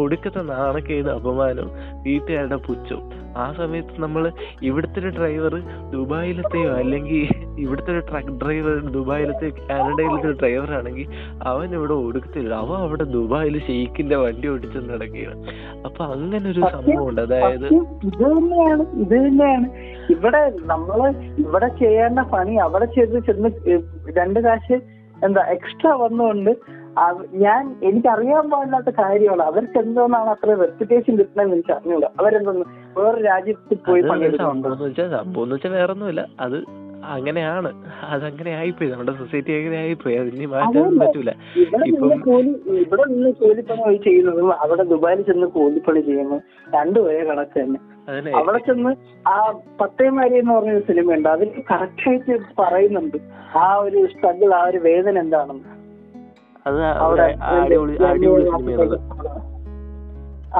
ഒടുക്കത്തെ നാണക്കേട്, അപമാനം, വീട്ടുകാരുടെ പുച്ഛവും. ആ സമയത്ത് നമ്മൾ ഇവിടുത്തെ ഒരു ഡ്രൈവർ ദുബായിലത്തെയോ അല്ലെങ്കിൽ ഇവിടുത്തെ ഒരു ട്രക്ക് ഡ്രൈവർ ദുബായിലത്തെ കാനഡയിലത്തെ ഒരു ഡ്രൈവറാണെങ്കിൽ അവൻ ഇവിടെ ഒടുക്കത്തില്ല, അവൻ അവിടെ ദുബായിൽ ഷെയ്ഖിന്റെ വണ്ടി ഓടിച്ച് നടക്കുകയാണ്. അപ്പൊ അങ്ങനെ ഒരു സംഭവം ഉണ്ട്. അതായത് ഇത് തന്നെയാണ് ഇവിടെ നമ്മള് ഇവിടെ ചെയ്യേണ്ട പണി അവിടെ ചെയ്ത് ചെന്ന് 2 കാശ് എക്സ്ട്രാ വന്നുകൊണ്ട് എനിക്കറിയാൻ പാടില്ലാത്ത കാര്യമാണ്. അവർക്ക് എന്തോന്നാണ് അത്ര റെപ്യൂട്ടേഷൻ കിട്ടണമെന്ന് എനിക്ക് അറിഞ്ഞൂടാ. അവരെന്തോന്ന് വേറെ രാജ്യത്ത് പോയി സംഭവം വേറെ ഒന്നുമില്ല, അത് അങ്ങനെയാണ്, അതങ്ങനെ ആയിപ്പോയി, നമ്മുടെ സൊസൈറ്റി അങ്ങനെ ആയിപ്പോയി, അതിന് മാറ്റാൻ പറ്റൂല. ഇവിടെ നിന്ന് കൂലിപ്പണി ചെയ്യുന്നതും അവിടെ ദുബായിൽ ചെന്ന് കൂലിപ്പണി ചെയ്യുന്നു രണ്ടും ഒരേ കണക്ക് തന്നെ. അവിടെ ചെന്ന് ആ പത്തേമാരി എന്ന് പറഞ്ഞൊരു സിനിമയുണ്ട്, അതിൽ കറക്റ്റ് ആയിട്ട് പറയുന്നുണ്ട് ആ ഒരു സ്ട്രഗിൾ, ആ ഒരു വേദന എന്താണെന്ന്.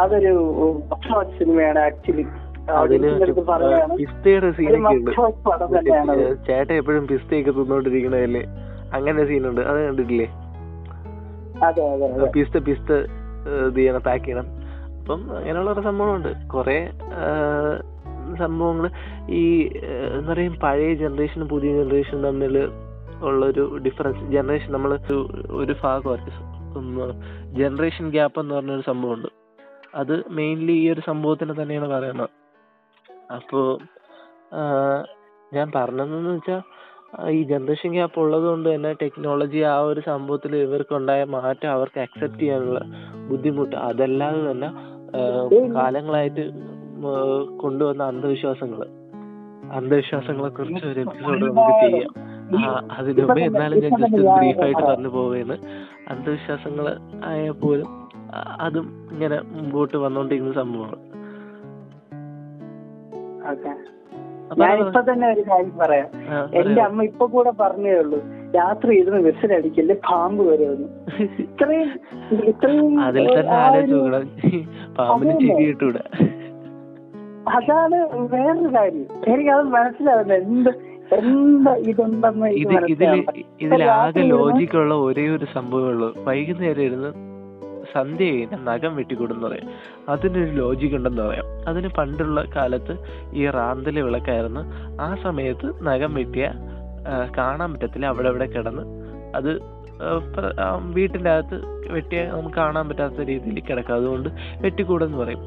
അതൊരു സിനിമയാണ് ആക്ച്വലി. ചേട്ടൻ എപ്പോഴും പിസ്തയൊക്കെ തിന്നോണ്ടിരിക്കണല്ലേ, അങ്ങനെ സീനുണ്ട്, അത് കണ്ടിട്ടില്ലേ? പിസ്ത ചെയ്യണം, പാക്ക് ചെയ്യണം. അപ്പം അങ്ങനെയുള്ള ഒരു സംഭവമുണ്ട്, കുറെ സംഭവങ്ങൾ. ഈ എന്താ പറയുക, പഴയ ജനറേഷനും പുതിയ ജനറേഷനും തമ്മിൽ ഉള്ളൊരു ഡിഫറൻസ്. ജനറേഷൻ, നമ്മൾ ഒരു ഭാഗമായിട്ട് ജനറേഷൻ ഗ്യാപ്പ് എന്ന് പറഞ്ഞൊരു സംഭവമുണ്ട്. അത് മെയിൻലി ഈ ഒരു സംഭവത്തിന് തന്നെയാണ് പറയുന്നത്. അപ്പോൾ ഞാൻ പറഞ്ഞതെന്ന് വെച്ചാൽ ഈ ജനറേഷൻ ഗ്യാപ്പ് ഉള്ളത് കൊണ്ട് തന്നെ ടെക്നോളജി ആ ഒരു സംഭവത്തിൽ ഇവർക്കുണ്ടായ മാറ്റം അവർക്ക് അക്സെപ്റ്റ് ചെയ്യാനുള്ള ബുദ്ധിമുട്ട്, അതല്ലാതെ തന്നെ കാലങ്ങളായിട്ട് കൊണ്ടുവന്ന അന്ധവിശ്വാസങ്ങളെ കുറിച്ച് ഒരു എപ്പിസോഡ് നമുക്ക് ചെയ്യാം. അതിനുപേ എന്നാലും ഞാൻ ജസ്റ്റ് ബ്രീഫായിട്ട് പറഞ്ഞു പോവുകയെന്ന് അന്ധവിശ്വാസങ്ങൾ ആയാൽ പോലും അതും ഇങ്ങനെ മുമ്പോട്ട് വന്നുകൊണ്ടിരിക്കുന്ന സംഭവമാണ്. ഞാനിപ്പോ തന്നെ ഒരു കാര്യം പറയാം. എന്റെ അമ്മ ഇപ്പൊ കൂടെ പറഞ്ഞേ ഉള്ളൂ, രാത്രി ഇരുന്ന് വിസിലടിക്കല് പാമ്പ് വരുമെന്ന്. ഇത്രയും അതാണ് വേറൊരു കാര്യം. എനിക്കത് മനസ്സിലാവുന്നത് ഇതിലാകെ ലോജിക്കുള്ള ഒരേ ഒരു സംഭവമുള്ളൂ. വൈകുന്നേരം ഇരുന്ന് സന്ധ്യ കഴിഞ്ഞ നഖം വെട്ടിക്കൂടുന്ന പറയാം, അതിനൊരു ലോജിക് ഉണ്ടെന്ന് പറയാം. അതിന് പണ്ടുള്ള കാലത്ത് ഈ റാന്തല് വിളക്കായിരുന്നു. ആ സമയത്ത് നഖം വെട്ടിയ കാണാൻ പറ്റത്തില്ല, അവിടെ ഇവിടെ കിടന്ന് അത് വീട്ടിൻ്റെ അകത്ത് വെട്ടിയ നമുക്ക് കാണാൻ പറ്റാത്ത രീതിയിൽ കിടക്കുക, അതുകൊണ്ട് വെട്ടിക്കൂടെന്ന് പറയും.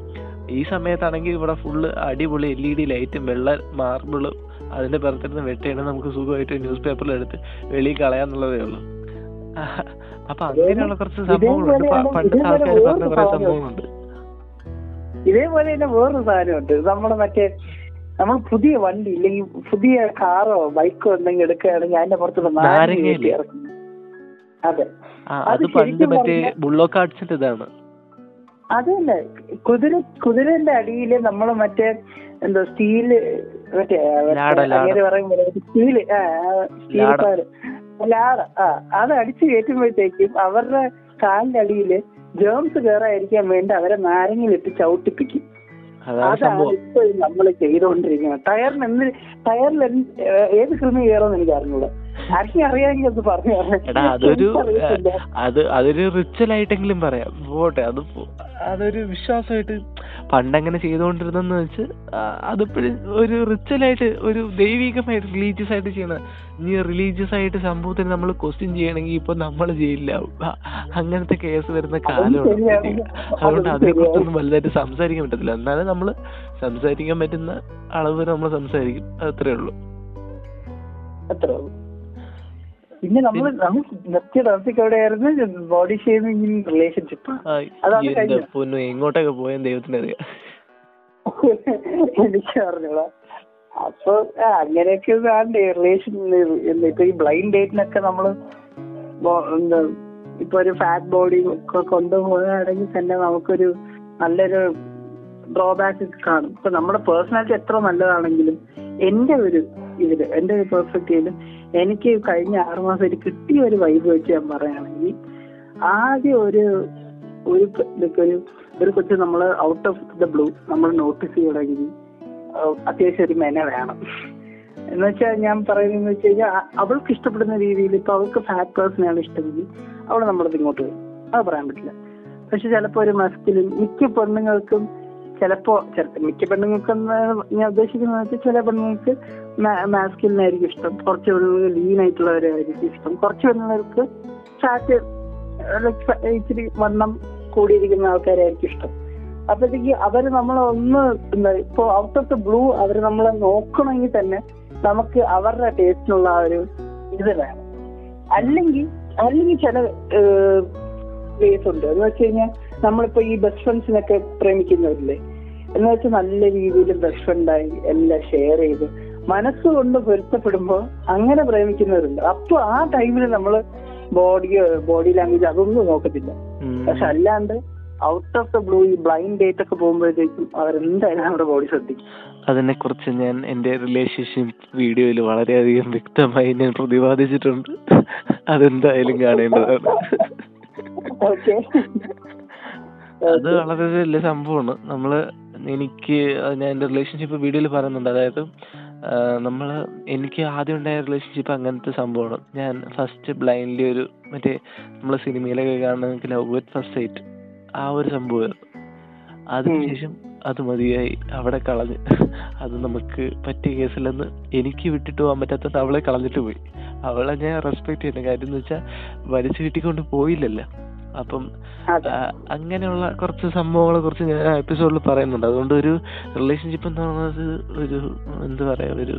ഈ സമയത്താണെങ്കിൽ ഇവിടെ ഫുള്ള് അടിപൊളി LED ലൈറ്റും വെള്ള മാർബിളും, അതിൻ്റെ പുറത്തിരുന്ന് വെട്ടിയാണെങ്കിൽ നമുക്ക് സുഖമായിട്ട് ന്യൂസ് പേപ്പറിലെടുത്ത് വെളിയിൽ കളയാന്നുള്ളതേ ഉള്ളൂ. അപ്പൊ അങ്ങനെയുള്ള കുറച്ച് സംഭവങ്ങളുണ്ട്, പണ്ടത്തെ ആൾക്കാർ പറഞ്ഞ കുറെ സംഭവങ്ങളുണ്ട്. ഇതേപോലെ തന്നെ വേറൊരു സാധനമുണ്ട്. നമ്മള് മറ്റേ നമ്മൾ പുതിയ വണ്ടി ഇല്ലെങ്കിൽ പുതിയ കാറോ ബൈക്കോ എന്തെങ്കിലും എടുക്കുകയാണെങ്കിൽ അതിന്റെ പുറത്തുള്ള നാരങ്ങയില്ലേ? അതെ, അത് പണ്ട് മറ്റേ ബുള്ളോ കാർട്സിന്റെ ഇതാണ്. അതല്ല, കുതിരന്റെ അടിയില് നമ്മള് മറ്റേ എന്താ സ്റ്റീല് മറ്റേ സ്റ്റീല് ലാട അത് അടിച്ചു കയറ്റുമ്പോഴത്തേക്കും അവരുടെ കാലിന്റെ അടിയില് ജേംസ് കയറായിരിക്കാൻ വേണ്ടി അവരെ നാരങ്ങയിലിട്ട് ചവിട്ടിപ്പിക്കും. അതാണ് ഇപ്പൊ നമ്മള് ചെയ്തുകൊണ്ടിരിക്കുന്നത്. ടയറിൽ ഏത് കൃമി കയറുമെന്ന് എനിക്ക് അറിഞ്ഞൂടാ. അതൊരു റിച്വൽ ആയിട്ടെങ്കിലും പറയാം, പോട്ടെ. അതൊരു വിശ്വാസമായിട്ട് പണ്ടങ്ങനെ ചെയ്തുകൊണ്ടിരുന്നെന്ന് വെച്ച് അതിപ്പോഴും ഒരു റിച്വലായിട്ട്, ഒരു ദൈവികമായിട്ട്, റിലീജിയസ് ആയിട്ട് ചെയ്യണം. ഇനി റിലീജിയസ് ആയിട്ട് സംഭവത്തിന് നമ്മൾ ക്വസ്റ്റ്യൻ ചെയ്യണമെങ്കിൽ ഇപ്പൊ നമ്മൾ ജയിലിലാവും. അങ്ങനത്തെ കേസ് വരുന്ന കാലമാണ്. അതുകൊണ്ട് അതിനെക്കുറിച്ചൊന്നും വലുതായിട്ട് സംസാരിക്കാൻ പറ്റത്തില്ല. എന്നാലും നമ്മൾ സംസാരിക്കാൻ പറ്റുന്ന അളവ് വരെ നമ്മൾ സംസാരിക്കും, അത്രേ ഉള്ളൂ. പിന്നെ നമ്മൾ മറ്റേ ടോപ്പിക് എവിടെയായിരുന്നു? Body shaming in relationship. അതാണ് എങ്ങോട്ടൊക്കെ പോയ ദൈവത്തിനറിയാം, എനിക്ക് അറിഞ്ഞൂടാ. അപ്പൊ അങ്ങനെയൊക്കെ വേണ്ട റിലേഷൻ. ഇപ്പൊ ഈ ബ്ലൈൻഡ് ഡേറ്റിനൊക്കെ നമ്മള് എന്താ ഇപ്പൊ ഒരു ഫാറ്റ് ബോഡി ഒക്കെ കൊണ്ടുപോകുകയാണെങ്കിൽ തന്നെ നമുക്കൊരു നല്ലൊരു ഡ്രോബാക്ക് കാണും. ഇപ്പൊ നമ്മുടെ പേഴ്സണാലിറ്റി എത്ര നല്ലതാണെങ്കിലും എന്റെ ഒരു പെർസ്പെക്റ്റീവിലും എനിക്ക് കഴിഞ്ഞ 6 മാസം ഒരു കിട്ടിയ ഒരു വൈബ് വെച്ച് ഞാൻ പറയുകയാണെങ്കിൽ, ആദ്യം ഒരു കൊച്ച് നമ്മള് ഔട്ട് ഓഫ് ദ ബ്ലൂ നമ്മൾ നോട്ടീസ് ചെയ്യണമെങ്കിൽ അത്യാവശ്യം ഒരു മെന വേണം. എന്ന് വെച്ചാൽ ഞാൻ പറയുന്നതെന്ന് വെച്ച് കഴിഞ്ഞാൽ അവൾക്ക് ഇഷ്ടപ്പെടുന്ന രീതിയിൽ, ഇപ്പൊ അവൾക്ക് ഫാറ്റ് പേഴ്സണെയാണ് ഇഷ്ടമെങ്കിൽ അവൾ നമ്മളത് ഇങ്ങോട്ട് വരും, അത് പറയാൻ പറ്റില്ല. പക്ഷെ ചിലപ്പോൾ ഒരു മസ്കിലും മിക്ക പെണ്ണുങ്ങൾക്കും മിക്ക പെണ്ണുങ്ങൾക്ക് ഞാൻ ഉദ്ദേശിക്കുന്നത് വെച്ചാൽ ചില പെണ്ണുങ്ങൾക്ക് മാസ്കുലിനായിരിക്കും ഇഷ്ടം, കുറച്ച് പെണ്ണുങ്ങൾക്ക് ലീനായിട്ടുള്ളവരായിരിക്കും ഇഷ്ടം, കുറച്ച് പെണ്ണുങ്ങൾക്ക് ഫാറ്റ് ഇച്ചിരി വണ്ണം കൂടിയിരിക്കുന്ന ആൾക്കാരായിരിക്കും ഇഷ്ടം. അപ്പോഴത്തേക്ക് അവര് നമ്മളെ ഒന്ന് എന്താ ഇപ്പൊ ഔട്ട് ഓഫ് ദ ബ്ലൂ അവര് നമ്മളെ നോക്കണമെങ്കിൽ തന്നെ നമുക്ക് അവരുടെ ടേസ്റ്റിനുള്ള ആ ഒരു ഇത് വേണം. അല്ലെങ്കിൽ ചില പ്ലേസ് ഉണ്ട്. എന്ന് വെച്ച് കഴിഞ്ഞാൽ നമ്മളിപ്പോ ഈ ബെസ്റ്റ് ഫ്രണ്ട്സിനൊക്കെ പ്രേമിക്കുന്നവരില്ലേ? എന്ന് വെച്ചാൽ നല്ല രീതിയിൽ ബെസ്റ്റ് ഫ്രണ്ടായി എല്ലാം ഷെയർ ചെയ്ത് മനസ്സുകൊണ്ട് പൊരുത്തപ്പെടുമ്പോൾ അങ്ങനെ പ്രേമിക്കുന്നവരുണ്ട്. അപ്പൊ ആ ടൈമിൽ നമ്മള് ബോഡി ലാംഗ്വേജ് അതൊന്നും നോക്കത്തില്ല. പക്ഷെ അല്ലാണ്ട് ഔട്ട് ഓഫ് ദ ബ്ലൂ ഈ ബ്ലൈൻഡ് ഡേറ്റ് ഒക്കെ പോകുമ്പോഴത്തേക്കും അവരെന്തായാലും നമ്മുടെ ബോഡി ശ്രദ്ധിക്കും. അതിനെക്കുറിച്ച് ഞാൻ എന്റെ റിലേഷൻഷിപ്പ് വീഡിയോയിൽ വളരെയധികം വ്യക്തമായി ഞാൻ പ്രതിപാദിച്ചിട്ടുണ്ട്, അതെന്തായാലും കാണേണ്ടതാണ്. അത് വളരെ വലിയ സംഭവമാണ്. എനിക്ക് ഞാൻ എൻ്റെ റിലേഷൻഷിപ്പ് വീഡിയോയിൽ പറയുന്നുണ്ട്. അതായത് എനിക്ക് ആദ്യം ഉണ്ടായ റിലേഷൻഷിപ്പ് അങ്ങനത്തെ സംഭവമാണ്. ഞാൻ ഫസ്റ്റ് ബ്ലൈൻഡ്ലി ഒരു മറ്റേ നമ്മള് സിനിമയിലൊക്കെ കാണണമെങ്കിൽ ലവ് അറ്റ് ഫസ്റ്റ് സൈറ്റ്, ആ ഒരു സംഭവമായിരുന്നു. അതിനുശേഷം അത് മതിയായി, അവിടെ കളഞ്ഞ്, അത് നമുക്ക് പറ്റിയ കേസില്ലെന്ന് എനിക്ക് വിട്ടിട്ട് പോകാൻ പറ്റാത്തത് അവളെ കളഞ്ഞിട്ട് പോയി. അവളെ ഞാൻ റെസ്പെക്ട് ചെയ്യുന്ന കാര്യം എന്ന് വെച്ചാൽ വലിച്ചു വീട്ടിക്കൊണ്ട് പോയില്ലല്ലോ. അപ്പം അങ്ങനെയുള്ള കുറച്ച് സംഭവങ്ങളെ കുറിച്ച് ഞാൻ ആ എപ്പിസോഡിൽ പറയുന്നുണ്ട്. അതുകൊണ്ട് ഒരു റിലേഷൻഷിപ്പ് എന്ന് പറയുന്നത് ഒരു എന്താ പറയുക, ഒരു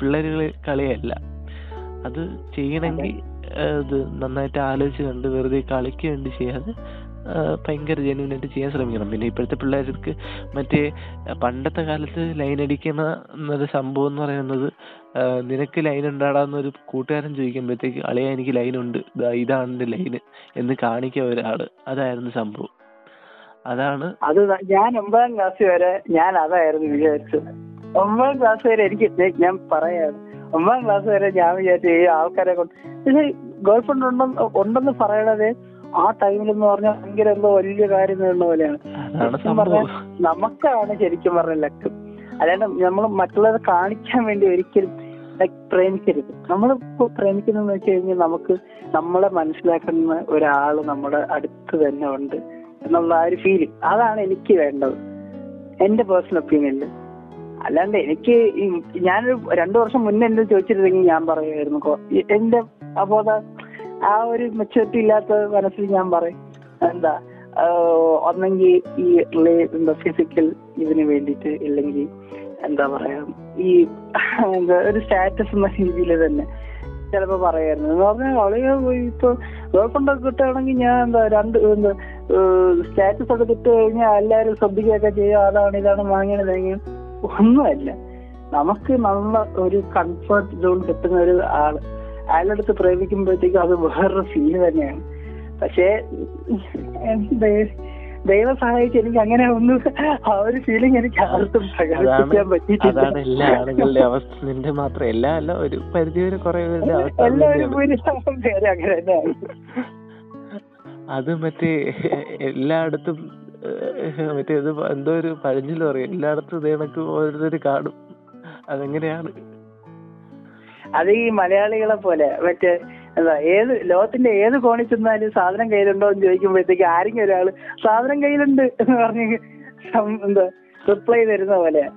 പിള്ളേരുകളെ കളിയല്ല. അത് ചെയ്യണമെങ്കിൽ ഇത് നന്നായിട്ട് ആലോചിച്ച് കണ്ട് വെറുതെ കളിക്ക് വേണ്ടി ചെയ്യാതെ ഭയങ്കര ജെന്യൂനായിട്ട് ചെയ്യാൻ ശ്രമിക്കണം. പിന്നെ ഇപ്പോഴത്തെ പിള്ളേർക്ക് മറ്റേ പണ്ടത്തെ കാലത്ത് ലൈൻ അടിക്കുന്ന സംഭവം എന്ന് പറയുന്നത് നിനക്ക് ലൈൻ ഉണ്ടാടാന്നൊരു കൂട്ടുകാരൻ ചോദിക്കുമ്പോഴത്തേക്ക് അളിയാ എനിക്ക് ലൈനുണ്ട് ഇതാണ് എൻ്റെ ലൈന് എന്ന് കാണിക്കുക ഒരാൾ, അതായിരുന്നു സംഭവം. അതാണ് അത് ഞാൻ 9th ക്ലാസ് വരെ ഞാൻ അതായിരുന്നു വിചാരിച്ചത്. 9th ക്ലാസ് വരെ എനിക്ക് ഞാൻ പറയാം 9th ക്ലാസ് വരെ ഞാൻ വിചാരിച്ചു ഈ ആൾക്കാരെ കൊണ്ട് പക്ഷേ ഗേൾ ഫ്രണ്ട് ഉണ്ടെന്ന് പറയണത് ആ ടൈമിലെന്ന് പറഞ്ഞാൽ ഭയങ്കര എന്തോ വലിയ കാര്യം നേടുന്ന പോലെയാണ്. നമുക്കാണ് ശരിക്കും പറഞ്ഞ ലക്ക്, അല്ലാണ്ട് നമ്മൾ മറ്റുള്ളവരെ കാണിക്കാൻ വേണ്ടി ഒരിക്കലും പ്രേമിക്കരുത്. നമ്മൾ ഇപ്പോൾ പ്രേമിക്കുന്നതെന്ന് വെച്ച് കഴിഞ്ഞാൽ നമുക്ക് നമ്മളെ മനസ്സിലാക്കുന്ന ഒരാൾ നമ്മുടെ അടുത്ത് തന്നെ ഉണ്ട് എന്നുള്ള ആ ഒരു ഫീലിംഗ്, അതാണ് എനിക്ക് വേണ്ടത് എൻ്റെ പേഴ്സണൽ ഒപ്പീനിയനിൽ. അല്ലാണ്ട് എനിക്ക് ഞാനൊരു 2 വർഷം മുന്നേ എന്റെ ചോദിച്ചിരുന്നെങ്കിൽ ഞാൻ പറയുമായിരുന്നു. എന്റെ അബോധ ആ ഒരു മെച്ചൂരിറ്റി ഇല്ലാത്ത മനസ്സിൽ ഞാൻ പറയും എന്താ ഒന്നെങ്കിൽ ഈ എന്താ ഫിസിക്കൽ ഇതിന് വേണ്ടിയിട്ട്, ഇല്ലെങ്കിൽ എന്താ പറയാ ഈ എന്താ ഒരു സ്റ്റാറ്റസ് എന്ന രീതിയിൽ തന്നെ ചിലപ്പോൾ പറയായിരുന്നു. എന്ന് പറഞ്ഞാൽ വളരെ ഇപ്പോൾ ഗവൺമെൻറ്റൊക്കെ കിട്ടുകയാണെങ്കിൽ ഞാൻ എന്താ എന്താ സ്റ്റാറ്റസ് ഒക്കെ കിട്ടു കഴിഞ്ഞാൽ എല്ലാവരും ശ്രദ്ധിക്കുകയൊക്കെ ചെയ്യുക, അതാണ് ഇതാണ് വാങ്ങിയത് തേങ്ങ ഒന്നുമല്ല. നമുക്ക് നല്ല ഒരു കംഫർട്ട് സോൺ കിട്ടുന്ന ഒരു ആള് അയാളടുത്ത് പ്രേമിക്കുമ്പോഴത്തേക്കും അത് വേറൊരു ഫീല് തന്നെയാണ്. പക്ഷേ ദൈവം സഹായിച്ച് എനിക്ക് അങ്ങനെ ഒന്നും ആ ഒരു ഫീലിംഗ് എനിക്ക് ആർക്കും പ്രകടിപ്പിക്കാൻ പറ്റിയിട്ടില്ല. എല്ലാ ആളുകളുടെ അവസ്ഥ നിന്റെ മാത്രം അല്ല, ഒരു പരിധി വരെ കുറെ എല്ലാവരും പേര് അങ്ങനെ തന്നെയാണ്. അത് മറ്റേ എല്ലായിടത്തും മറ്റേ എന്തോ ഒരു പഴഞ്ചൊല്ല് പറയും, എല്ലായിടത്തും ഇത് കണക്ക് ഓരോരുത്തർ കാണും. അതെങ്ങനെയാണ് അത് ഈ മലയാളികളെ പോലെ മറ്റേ എന്താ ഏത് ലോകത്തിന്റെ ഏത് കോണിൽ ചെന്നാലും സാധനം കയ്യിലുണ്ടോ എന്ന് ചോദിക്കുമ്പോഴത്തേക്ക് ആരെങ്കിലും ഒരാള് സാധനം കയ്യിലുണ്ട് എന്ന് പറഞ്ഞ് എന്താ റിപ്ലൈ തരുന്ന പോലെയാ.